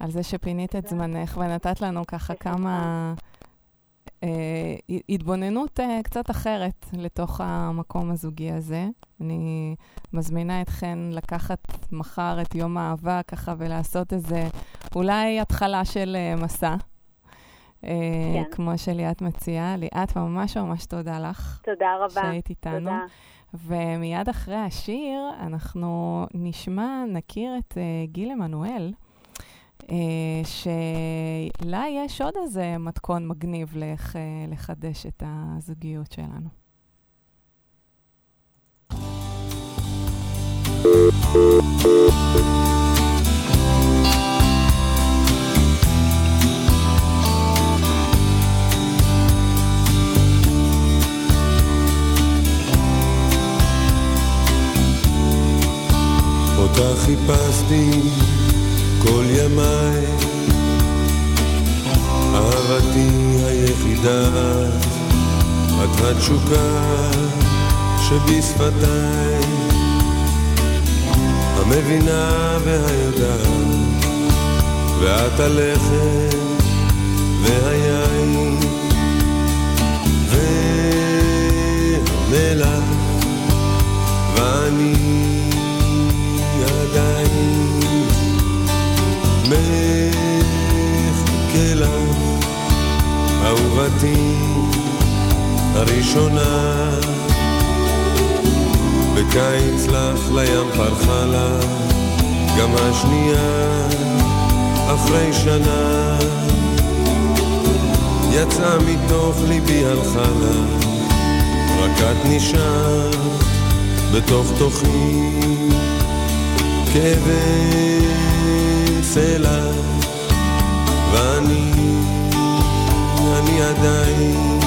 על זה שפינית את זמנך ונתת לנו ככה כמה uh, התבוננות uh, קצת אחרת לתוך המקום הזוגי הזה. אני מזמינה אתכן לקחת מחר את יום האהבה ככה ולעשות איזה אולי התחלה של uh, מסע. כמו שליאת מציעה. ליאת, ממש ממש תודה לך. תודה רבה. שהיית איתנו. ומיד אחרי השיר אנחנו נשמע, נכיר את uh, גיל עמנואל, uh, שלה יש עוד איזה מתכון מגניב לך, uh, לחדש את הזוגיות שלנו. אותך חיפשתי כל ימיי, אהבתי היחידה, את התשוקה שבשפתיי, המבינה והיודעת, ואת הלחם והיין והמלח, ואני עדיין מחכה לך, אהובתי הראשונה, בקיץ לך לים פרחה לך גם השנייה, אחרי שנה יצאה מתוך ליבי הלכה לך, רק את נשארת בתוך תוכי כאבי סלע, ואני, אני עדיין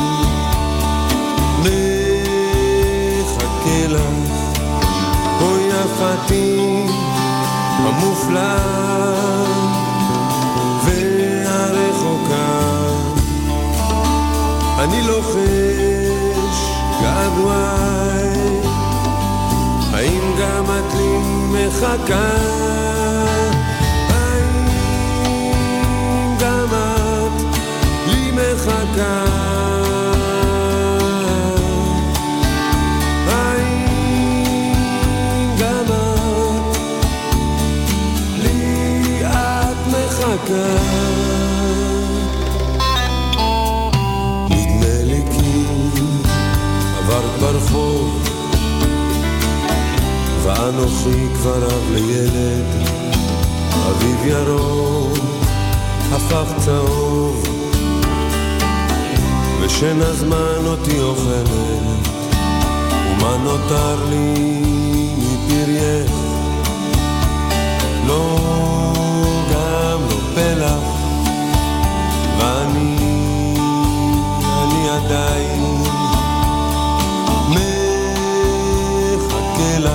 מחכה לך, בואי יפתי המופלא והרחוקה, אני לוחש געגועי, האם גם את לי מחכה, האם גם את לי מחכה, האם גם את לי את מחכה, נדמה לי כי עברת ברחוב ואנוכי כבר אב לילד, אביב ירוק הפך צהוב, ושן הזמן אותי אוכלת, ומה נותר לי מפרייך, לא גם לא פלח, ואני, אני עדיין מחכה לך,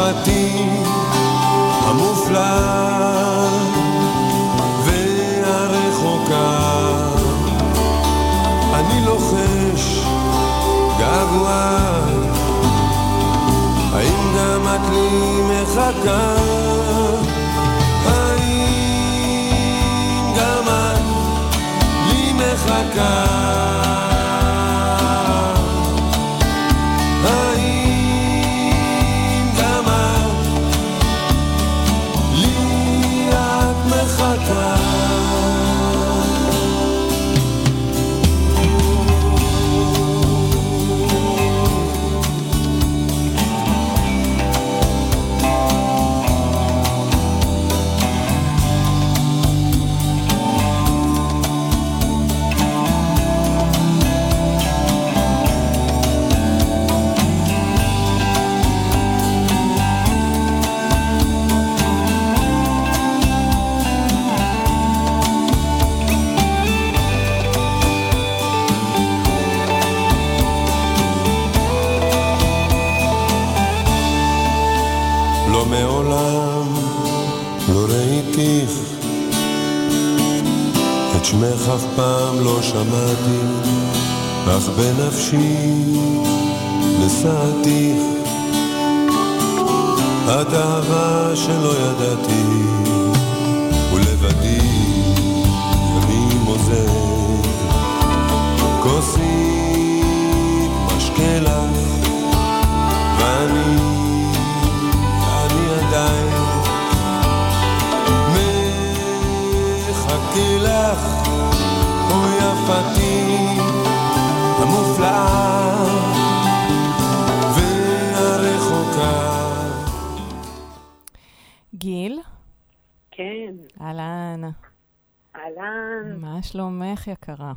יפתי המופלא והרחוקה, אני לוחש געגוע, האם גם את לי מחכה, האם גם את לי מחכה, שמך אף פעם לא שמעתי, אך בנפשי נשאתיך, את אהבה שלא ידעתי, ולבדי אני מוזג, כוסית משקה לך, ואני, אני עדיין מחכה לך, יפתי המופלאה כן. אהלן. אהלן. מה שלומך, יקרה?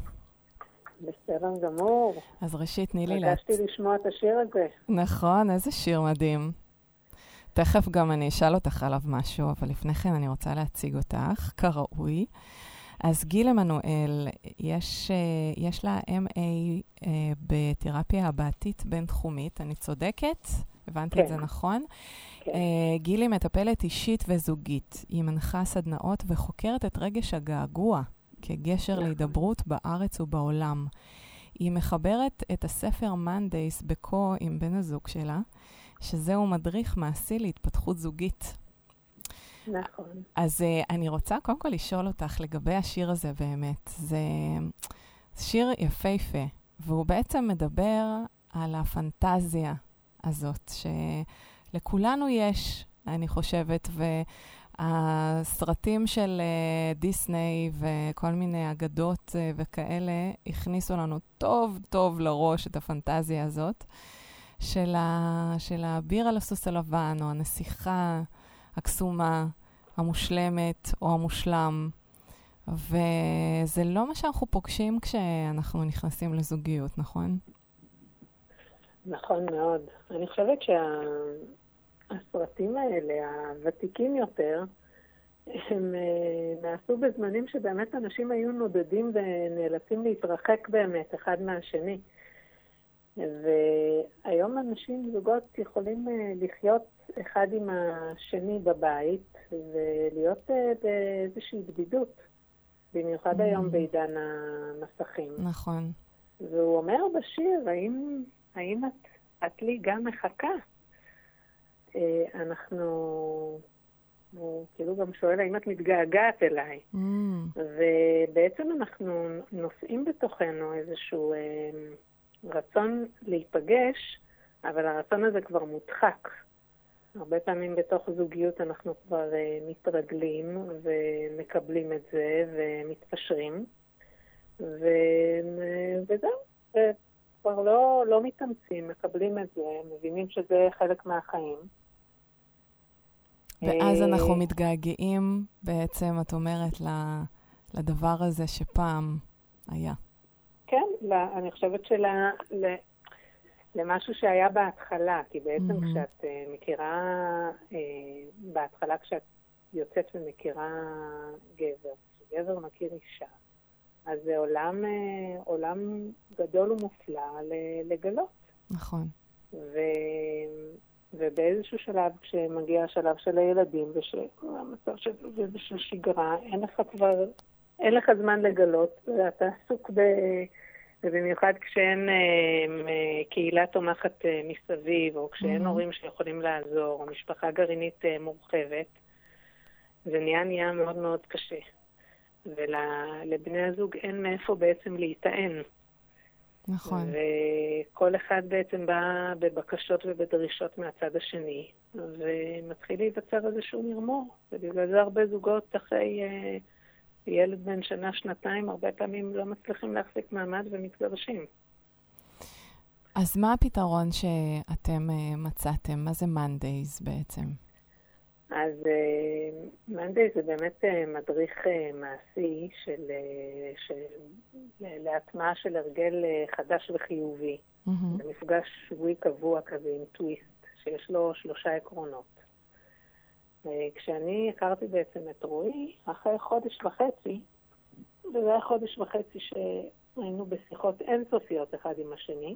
בסדר גמור. אז ראשית, תני לי לה... רגשתי לשמוע את השיר הזה. נכון, איזה שיר מדהים. תכף גם אני אשאל אותך עליו משהו, אבל לפני כן אני רוצה להציג אותך, כראוי. אז גיל עמנואל, יש, יש לה אם איי בתרפיה הבעתית בינתחומית, אני צודקת? הבנתי כן. את זה נכון? כן. גיל היא מטפלת אישית וזוגית, היא מנחה סדנאות וחוקרת את רגש הגעגוע כגשר נכון. להידברות בארץ ובעולם. היא מחברת את הספר Mondays בקו עם בן הזוג שלה, שזהו מדריך מעשי להתפתחות זוגית. נכון. אז אני רוצה קודם כל לשאול אותך לגבי השיר הזה באמת. זה שיר יפהפה, והוא בעצם מדבר על הפנטזיה הזאת, שלכולנו יש, אני חושבת, והסרטים של דיסני וכל מיני אגדות וכאלה, הכניסו לנו טוב טוב לראש את הפנטזיה הזאת, של, ה... של הביר על הסוס הלבן, או הנסיכה הקסומה, המושלמת או המושלם, וזה לא מה שאנחנו פוגשים כשאנחנו נכנסים לזוגיות, נכון? נכון מאוד. אני חושבת שהסרטים האלה, הוותיקים יותר, הם נעשו בזמנים שבאמת אנשים היו נודדים ונאלצים להתרחק באמת אחד מהשני. והיום אנשים, זוגות, יכולים לחיות אחד עם השני בבית ולהיות באיזושהי בדידות, במיוחד היום בעידן המסכים. נכון. והוא אומר בשיר, האם... האם את, את לי גם מחכה? אנחנו, הוא כאילו גם שואל, האם את מתגעגעת אליי? Mm. ובעצם אנחנו נושאים בתוכנו איזשהו אה, רצון להיפגש, אבל הרצון הזה כבר מודחק. הרבה פעמים בתוך זוגיות אנחנו כבר אה, מתרגלים ומקבלים את זה ומתפשרים. ו, אה, וזהו, זה. כבר לא, לא מתאמצים, מקבלים את זה, מבינים שזה חלק מהחיים. ואז אנחנו מתגעגעים, בעצם את אומרת, לדבר הזה שפעם היה. כן, אני חושבת שלה, למשהו שהיה בהתחלה, כי בעצם כשאת מכירה, בהתחלה כשאת יוצאת ומכירה גבר, כשגבר מכיר אישה, אז זה עולם, עולם גדול ומופלא לגלות. נכון. ו, ובאיזשהו שלב, כשמגיע השלב של הילדים, ושהמצב של זה איזושהי שגרה, אין לך כבר, אין לך זמן לגלות, ואתה עסוק ב... ובמיוחד כשאין קהילה תומכת מסביב, או כשאין הורים שיכולים לעזור, או משפחה גרעינית מורחבת, זה נהיה נהיה מאוד מאוד קשה. ולבני הזוג אין מאיפה בעצם להיטען. נכון. וכל אחד בעצם בא בבקשות ובדרישות מהצד השני, ומתחיל להיווצר איזשהו מרמור. ובגלל זה הרבה זוגות אחרי אה, ילד בן שנה, שנתיים, הרבה פעמים לא מצליחים להחזיק מעמד ומתגרשים. אז מה הפתרון שאתם אה, מצאתם? מה זה Mondays בעצם? אז Mondays זה באמת מדריך מעשי של, של להטמעה של הרגל חדש וחיובי. Mm-hmm. זה מפגש שבועי קבוע כזה עם טוויסט, שיש לו שלושה עקרונות. כשאני הכרתי בעצם את רועי, אחרי חודש וחצי, וזה היה חודש וחצי שהיינו בשיחות אינסופיות אחד עם השני,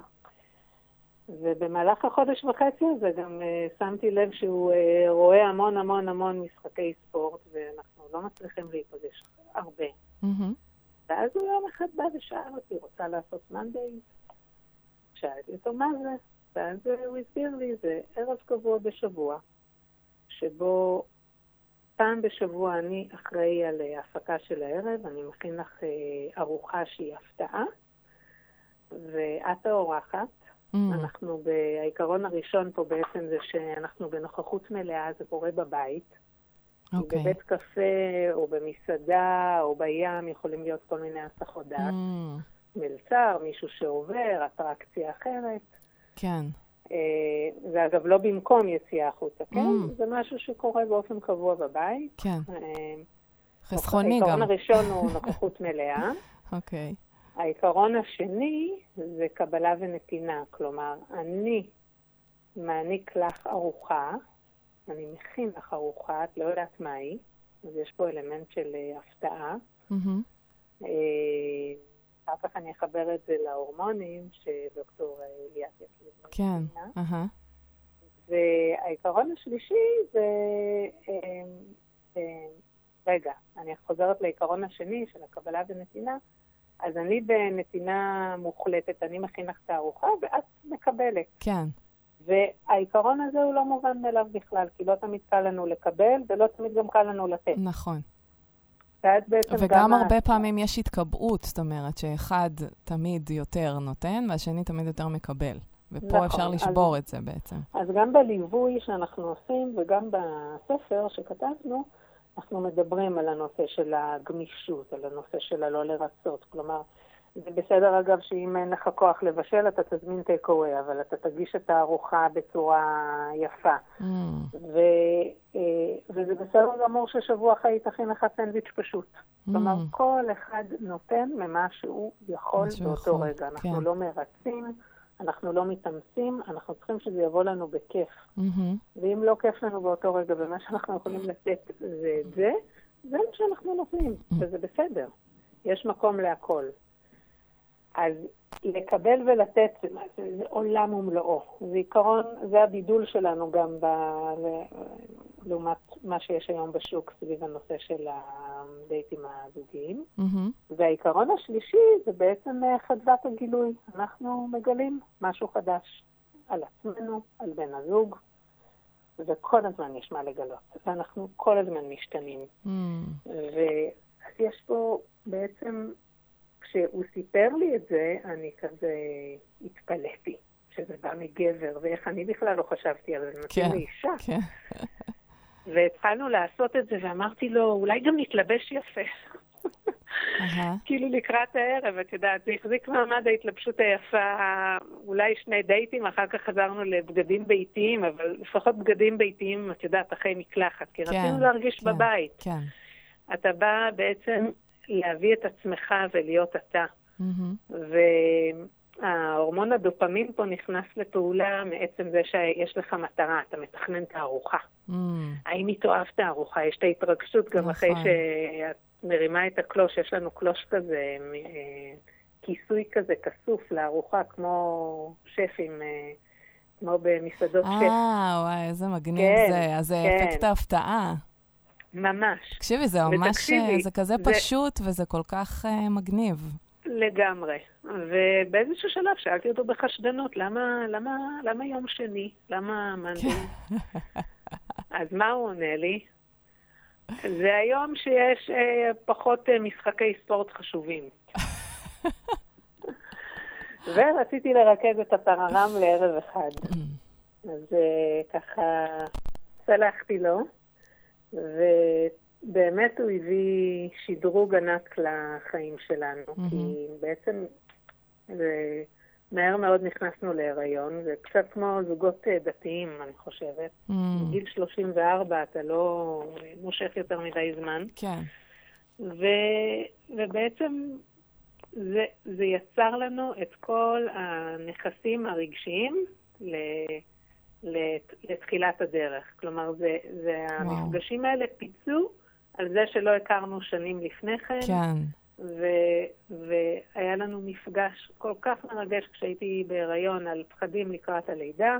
ובמהלך החודש וחצי הזה גם uh, שמתי לב שהוא uh, רואה המון המון המון משחקי ספורט, ואנחנו לא מצליחים להיפגש הרבה. Mm-hmm. ואז הוא יום אחד בא ושאל אותי, רוצה לעשות Mondays? שאלתי אותו מה זה? ואז הוא הסביר לי, זה ערב קבוע בשבוע, שבו פעם בשבוע אני אחראי על ההפקה של הערב, אני מכין לך uh, ארוחה שהיא הפתעה, ואת האורחת, אנחנו בעיקרון הראשון פה בעצם זה שאנחנו בנוכחות מלאה, זה קורה בבית. Okay. בבית קפה או במסעדה או בים יכולים להיות כל מיני הסחות דעת. Mm. מלצר, מישהו שעובר, אטרקציה אחרת. כן. זה אגב לא במקום יציאה החוצה, כן? Mm. זה משהו שקורה באופן קבוע בבית. כן. חסכוני גם. העיקרון הראשון הוא נוכחות מלאה. אוקיי. okay. העיקרון השני זה קבלה ונתינה. כלומר, אני מעניק לך ארוחה, אני מכין לך ארוחה, את לא יודעת מה היא, אז יש פה אלמנט של הפתעה. Mm-hmm. אחר כך אני אחבר את זה להורמונים שדוקטור ליאס יקיר. כן, אהה. והעיקרון השלישי זה... רגע, אני חוזרת לעיקרון השני של הקבלה ונתינה, אז אני בנתינה מוחלטת, אני מכין לך את הארוחה ואת מקבלת. כן. והעיקרון הזה הוא לא מובן מאליו בכלל, כי לא תמיד קל לנו לקבל ולא תמיד גם קל לנו לתת. נכון. וגם הרבה פעמים יש התקבעות, זאת אומרת שאחד תמיד יותר נותן והשני תמיד יותר מקבל, ופה אפשר לשבור את זה בעצם. אז גם בליווי שאנחנו עושים וגם בספר שכתבנו, אנחנו מדברים על הנושא של הגמישות, על הנושא של הלא לרצות. כלומר, זה בסדר אגב שאם אין לך כוח לבשל, אתה תזמין טייק אווי, אבל אתה תגיש את הארוחה בצורה יפה. Mm. ו, וזה בסדר גמור ששבוע אחרי היא תכין לך סנדוויץ' פשוט. Mm. כלומר, כל אחד נותן ממה שהוא יכול באותו רגע. אנחנו כן. לא מרצים, אנחנו לא מתאמצים, אנחנו צריכים שזה יבוא לנו בכיף. Mm-hmm. ואם לא כיף לנו באותו רגע, ומה שאנחנו יכולים לתת זה את זה, זה מה שאנחנו נותנים, mm-hmm. וזה בסדר. יש מקום להכל. אז לקבל ולתת זה, זה, זה עולם ומלואו. זה עיקרון, זה הבידול שלנו גם ב, לעומת מה שיש היום בשוק סביב הנושא של הדייטים הזוגיים. Mm-hmm. והעיקרון השלישי זה בעצם חדוות הגילוי. אנחנו מגלים משהו חדש על עצמנו, על בן הזוג, וכל הזמן יש מה לגלות. ואנחנו כל הזמן משתנים. Mm-hmm. ויש פה בעצם... כשהוא סיפר לי את זה, אני כזה התפלאתי, שזה בא מגבר, ואיך אני בכלל לא חשבתי על זה, נתן לי אישה. והתחלנו לעשות את זה, ואמרתי לו, אולי גם נתלבש יפה. כאילו לקראת הערב, את יודעת, זה החזיק מעמד ההתלבשות היפה, אולי שני דייטים, אחר כך חזרנו לבגדים ביתיים, אבל לפחות בגדים ביתיים, את יודעת, אחרי מקלחת, כי רצינו להרגיש בבית. אתה בא בעצם... להביא את עצמך ולהיות אתה. Mm-hmm. וההורמון הדופמין פה נכנס לפעולה מעצם זה שיש לך מטרה, אתה מתכנן את הארוחה. Mm-hmm. האם היא תאהב את הארוחה? יש את ההתרגשות גם אחרי שאת מרימה את הקלוש, יש לנו קלוש כזה, כיסוי כזה כסוף לארוחה, כמו שפים, כמו במסעדות שף. אה, וואי, איזה מגניב כן, זה. אז זה כן. אפקט ההפתעה. ממש. תקשיבי, זה ממש, זה כזה פשוט, וזה כל כך מגניב. לגמרי. ובאיזשהו שלב שאלתי אותו בחשדנות, למה יום שני? למה מנדין? אז מה הוא עונה לי? זה היום שיש פחות משחקי ספורט חשובים. ורציתי לרכז את הפררם לערב אחד. אז ככה סלחתי לו. ובאמת הוא הביא שדרוג ענק לחיים שלנו, mm-hmm. כי בעצם זה, מהר מאוד נכנסנו להיריון, זה קצת כמו זוגות דתיים, אני חושבת. Mm-hmm. בגיל שלושים וארבע אתה לא מושך יותר מדי זמן. כן. ו, ובעצם זה, זה יצר לנו את כל הנכסים הרגשיים לנסים. לתחילת הדרך. כלומר, זה, זה המפגשים האלה פיצו על זה שלא הכרנו שנים לפני כן. כן. ו- והיה לנו מפגש כל כך מרגש כשהייתי בהיריון על פחדים לקראת הלידה.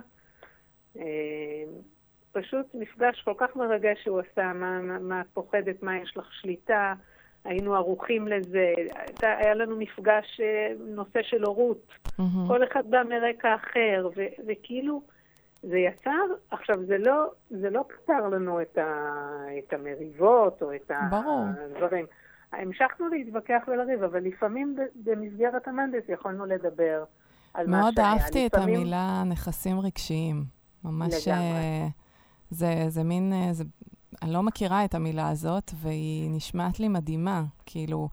פשוט מפגש כל כך מרגש שהוא עשה, מה, מה את פוחדת, מה יש לך שליטה, היינו ערוכים לזה. היה לנו מפגש נושא של הורות. Mm-hmm. כל אחד בא מרקע אחר, ו- וכאילו זה יצר, עכשיו זה לא, זה לא קצר לנו את, ה, את המריבות או את הדברים. המשכנו להתווכח ולריב, אבל לפעמים במסגרת המנדס יכולנו לדבר על מה שהיה. מאוד אהבתי את המילה נכסים רגשיים. ממש זה, זה מין, זה, אני לא מכירה את המילה הזאת, והיא נשמעת לי מדהימה, כאילו...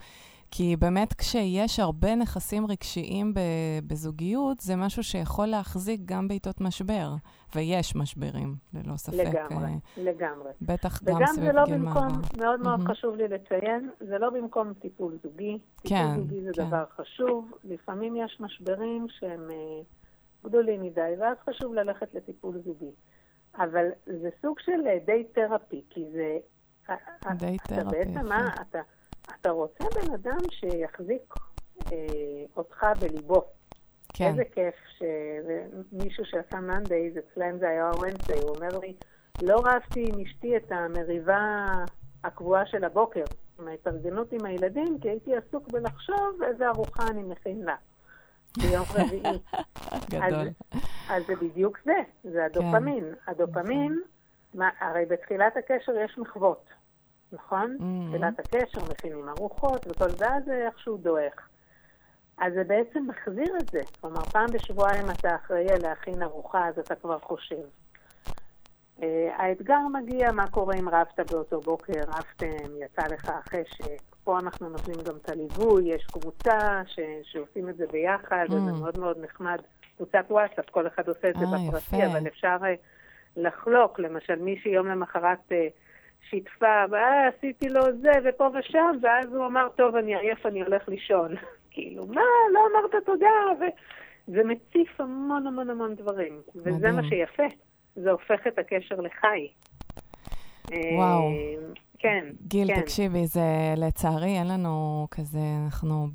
כי באמת כשיש הרבה נכסים רגשיים בזוגיות, זה משהו שיכול להחזיק גם בעיתות משבר. ויש משברים, ללא ספק. לגמרי, לגמרי. בטח גם סביב גיל מעבר. מאוד מאוד חשוב לי לציין, זה לא במקום טיפול זוגי. טיפול זוגי זה דבר חשוב. לפעמים יש משברים שהם גדולים מדי, ואז חשוב ללכת לטיפול זוגי. אבל זה סוג של די תרפי, כי זה... די תרפי. בעצם מה אתה... אתה רוצה בן אדם שיחזיק אה, אותך בליבו. כן. איזה כיף שמישהו שעשה Mondays, אצלם זה היה Wednesday, הוא אומר לי, לא רבתי עם אשתי את המריבה הקבועה של הבוקר, מההתארגנות עם הילדים, כי הייתי עסוק בלחשוב איזה ארוחה אני מכין לה. ביום רביעי. גדול. אז, אז זה בדיוק זה, זה הדופמין. כן. הדופמין, כן. מה, הרי בתחילת הקשר יש מחוות. נכון? תחילת mm-hmm. הקשר, מכינים ארוחות, וכל זה זה איכשהו דואך. אז זה בעצם מחזיר את זה. כלומר, פעם בשבועיים אתה אחראי להכין ארוחה, אז אתה כבר חושב. Uh, האתגר מגיע, מה קורה אם רבת באותו בוקר, רבתם, יצא לך חשק. פה אנחנו נותנים גם את הליווי, יש קבוצה ש... שעושים את זה ביחד, mm-hmm. וזה מאוד מאוד נחמד. קבוצת וואטסאפ, כל אחד עושה את זה oh, בפרטי, יפה. אבל אפשר uh, לחלוק. למשל, מישהי יום למחרת... Uh, שיתפה, אה, עשיתי לו זה ופה ושם, ואז הוא אמר, טוב, אני עייף, אני הולך לישון. כאילו, מה, לא אמרת תודה, וזה מציף המון המון המון דברים. וזה מה שיפה, זה הופך את הקשר לחי. וואו. כן, גיל, כן. תקשיבי, זה לצערי, אין לנו כזה, אנחנו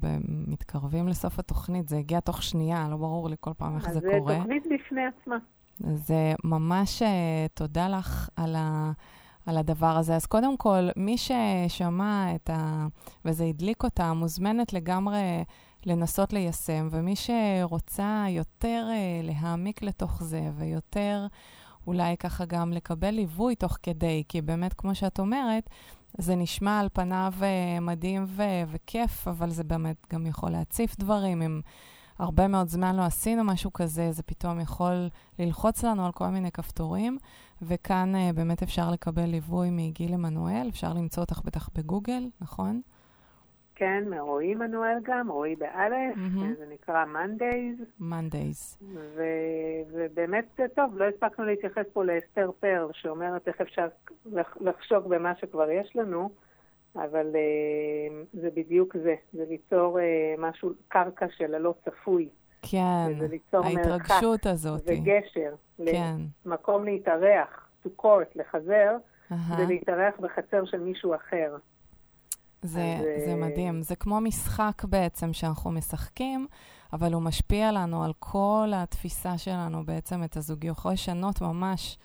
מתקרבים לסוף התוכנית, זה הגיע תוך שנייה, לא ברור לי כל פעם איך זה קורה. אז זה תוכנית בפני עצמה. זה ממש תודה לך על ה... על הדבר הזה. אז קודם כל, מי ששמע את ה... וזה הדליק אותה, מוזמנת לגמרי לנסות ליישם, ומי שרוצה יותר להעמיק לתוך זה, ויותר אולי ככה גם לקבל ליווי תוך כדי, כי באמת, כמו שאת אומרת, זה נשמע על פניו מדהים ו- וכיף, אבל זה באמת גם יכול להציף דברים. אם הרבה מאוד זמן לא עשינו משהו כזה, זה פתאום יכול ללחוץ לנו על כל מיני כפתורים, וכאן uh, באמת אפשר לקבל ליווי מגיל עמנואל, אפשר למצוא אותך בטח בגוגל, נכון? כן, מרואי עמנואל גם, רואי באלף, mm-hmm. זה נקרא Mondays. Mondays. ו- ובאמת, טוב, לא הספקנו להתייחס פה לאסתר פרל, שאומרת איך אפשר לח- לחשוק במה שכבר יש לנו, אבל uh, זה בדיוק זה, זה ליצור uh, משהו, קרקע של הלא צפוי. כן, ההתרגשות הזאת. זה גשר, כן. למקום להתארח, to court, לחזר, uh-huh. זה להתארח בחצר של מישהו אחר. זה, אז, זה מדהים, זה כמו משחק בעצם שאנחנו משחקים, אבל הוא משפיע לנו על כל התפיסה שלנו בעצם את הזוגיות, יכול לשנות ממש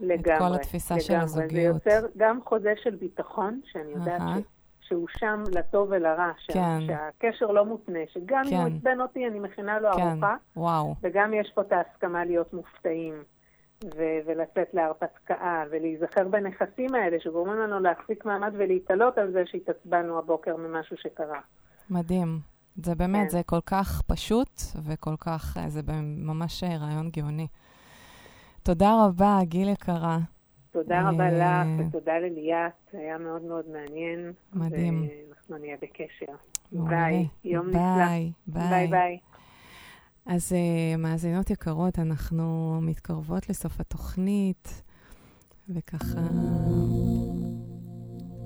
לגמרי, את כל התפיסה לגמרי. של הזוגיות. זה יוצר גם חוזה של ביטחון, שאני יודעת uh-huh. ש... שהוא שם לטוב ולרע, כן. שהקשר לא מותנה, שגם כן. אם הוא עצבן אותי, אני מכינה לו כן. ארוחה, וואו. וגם יש פה את ההסכמה להיות מופתעים, ו- ולצאת להרפתקאה, ולהיזכר בנכסים האלה, שגורמים לנו להחזיק מעמד ולהתעלות על זה שהתעצבנו הבוקר ממשהו שקרה. מדהים. זה באמת, כן. זה כל כך פשוט, וכל כך, זה ממש רעיון גאוני. תודה רבה, גיל יקרה. תודה רבה לך ותודה לליאת, היה מאוד מאוד מעניין. מדהים. ואנחנו נהיה בקשר. ביי, יום נפלא. ביי, ביי. אז מאזינות יקרות, אנחנו מתקרבות לסוף התוכנית, וככה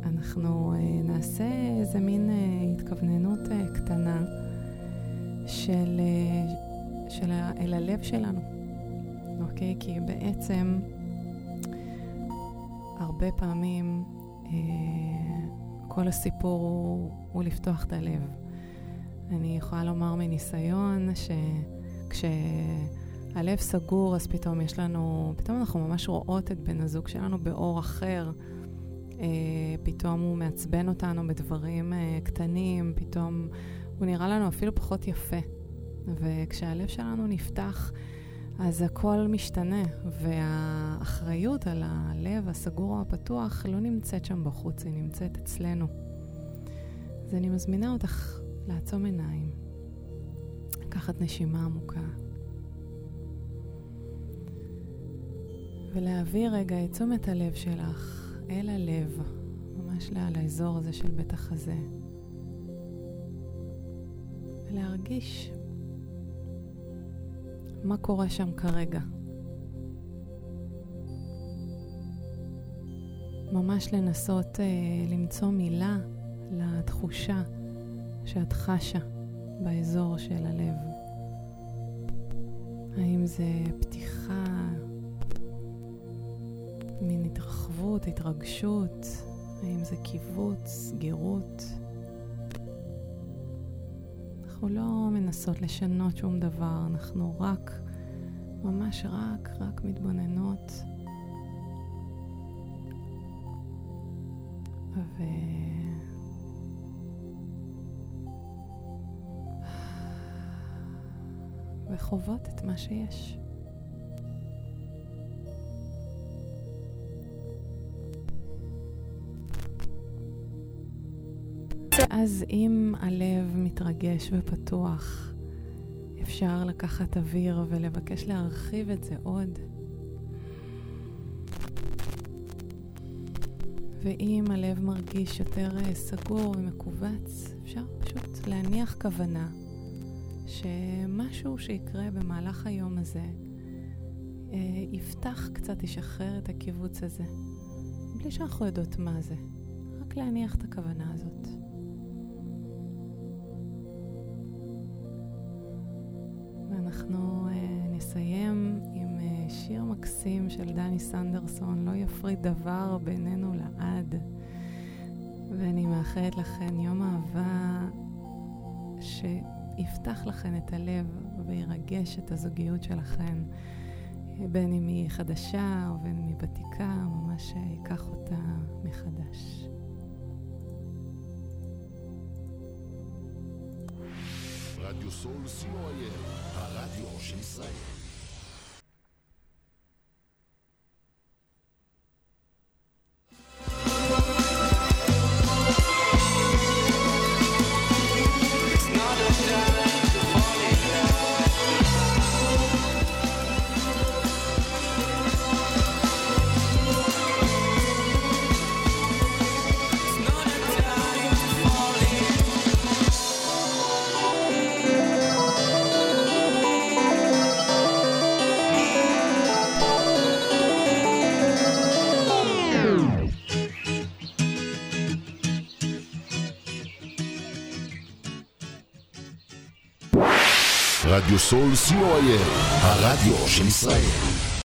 אנחנו נעשה איזה מין התכווננות קטנה אל הלב שלנו. אוקיי? כי בעצם... הרבה פעמים כל הסיפור הוא, הוא לפתוח את הלב. אני יכולה לומר מניסיון שכשהלב סגור, אז פתאום יש לנו, פתאום אנחנו ממש רואות את בן הזוג שלנו באור אחר. פתאום הוא מעצבן אותנו בדברים קטנים, פתאום הוא נראה לנו אפילו פחות יפה. וכשהלב שלנו נפתח, אז הכל משתנה, והאחריות על הלב הסגור או הפתוח לא נמצאת שם בחוץ, היא נמצאת אצלנו. אז אני מזמינה אותך לעצום עיניים, לקחת נשימה עמוקה, ולהעביר רגע את תשומת הלב שלך אל הלב, ממש לאזור הזה של בית החזה, ולהרגיש מה קורה שם כרגע. ממש לנסות אה, למצוא מילה לתחושה שאת חשה באזור של הלב. האם זה פתיחה, מין התרחבות, התרגשות, האם זה קיבוץ, סגירות. אנחנו לא מנסות לשנות שום דבר, אנחנו רק, ממש רק, רק מתבוננות. ו... וחוות את מה שיש. אז אם הלב מתרגש ופתוח, אפשר לקחת אוויר ולבקש להרחיב את זה עוד. ואם הלב מרגיש יותר סגור ומקובץ, אפשר פשוט להניח כוונה שמשהו שיקרה במהלך היום הזה יפתח קצת, ישחרר את הקיבוץ הזה, בלי שאנחנו יודעות מה זה, רק להניח את הכוונה הזאת. ואנחנו נסיים עם שיר מקסים של דני סנדרסון, "לא יפריד דבר בינינו לעד", ואני מאחלת לכן יום אהבה ש יפתח לכן את הלב וירגש את הזוגיות שלכן, בין אם היא חדשה או בין אם היא ותיקה, ממש ייקח אותה מחדש. רדיו סול סי או איי, הרדיו של ישראל. רדיו סול סי או איי, הרדיו של ישראל.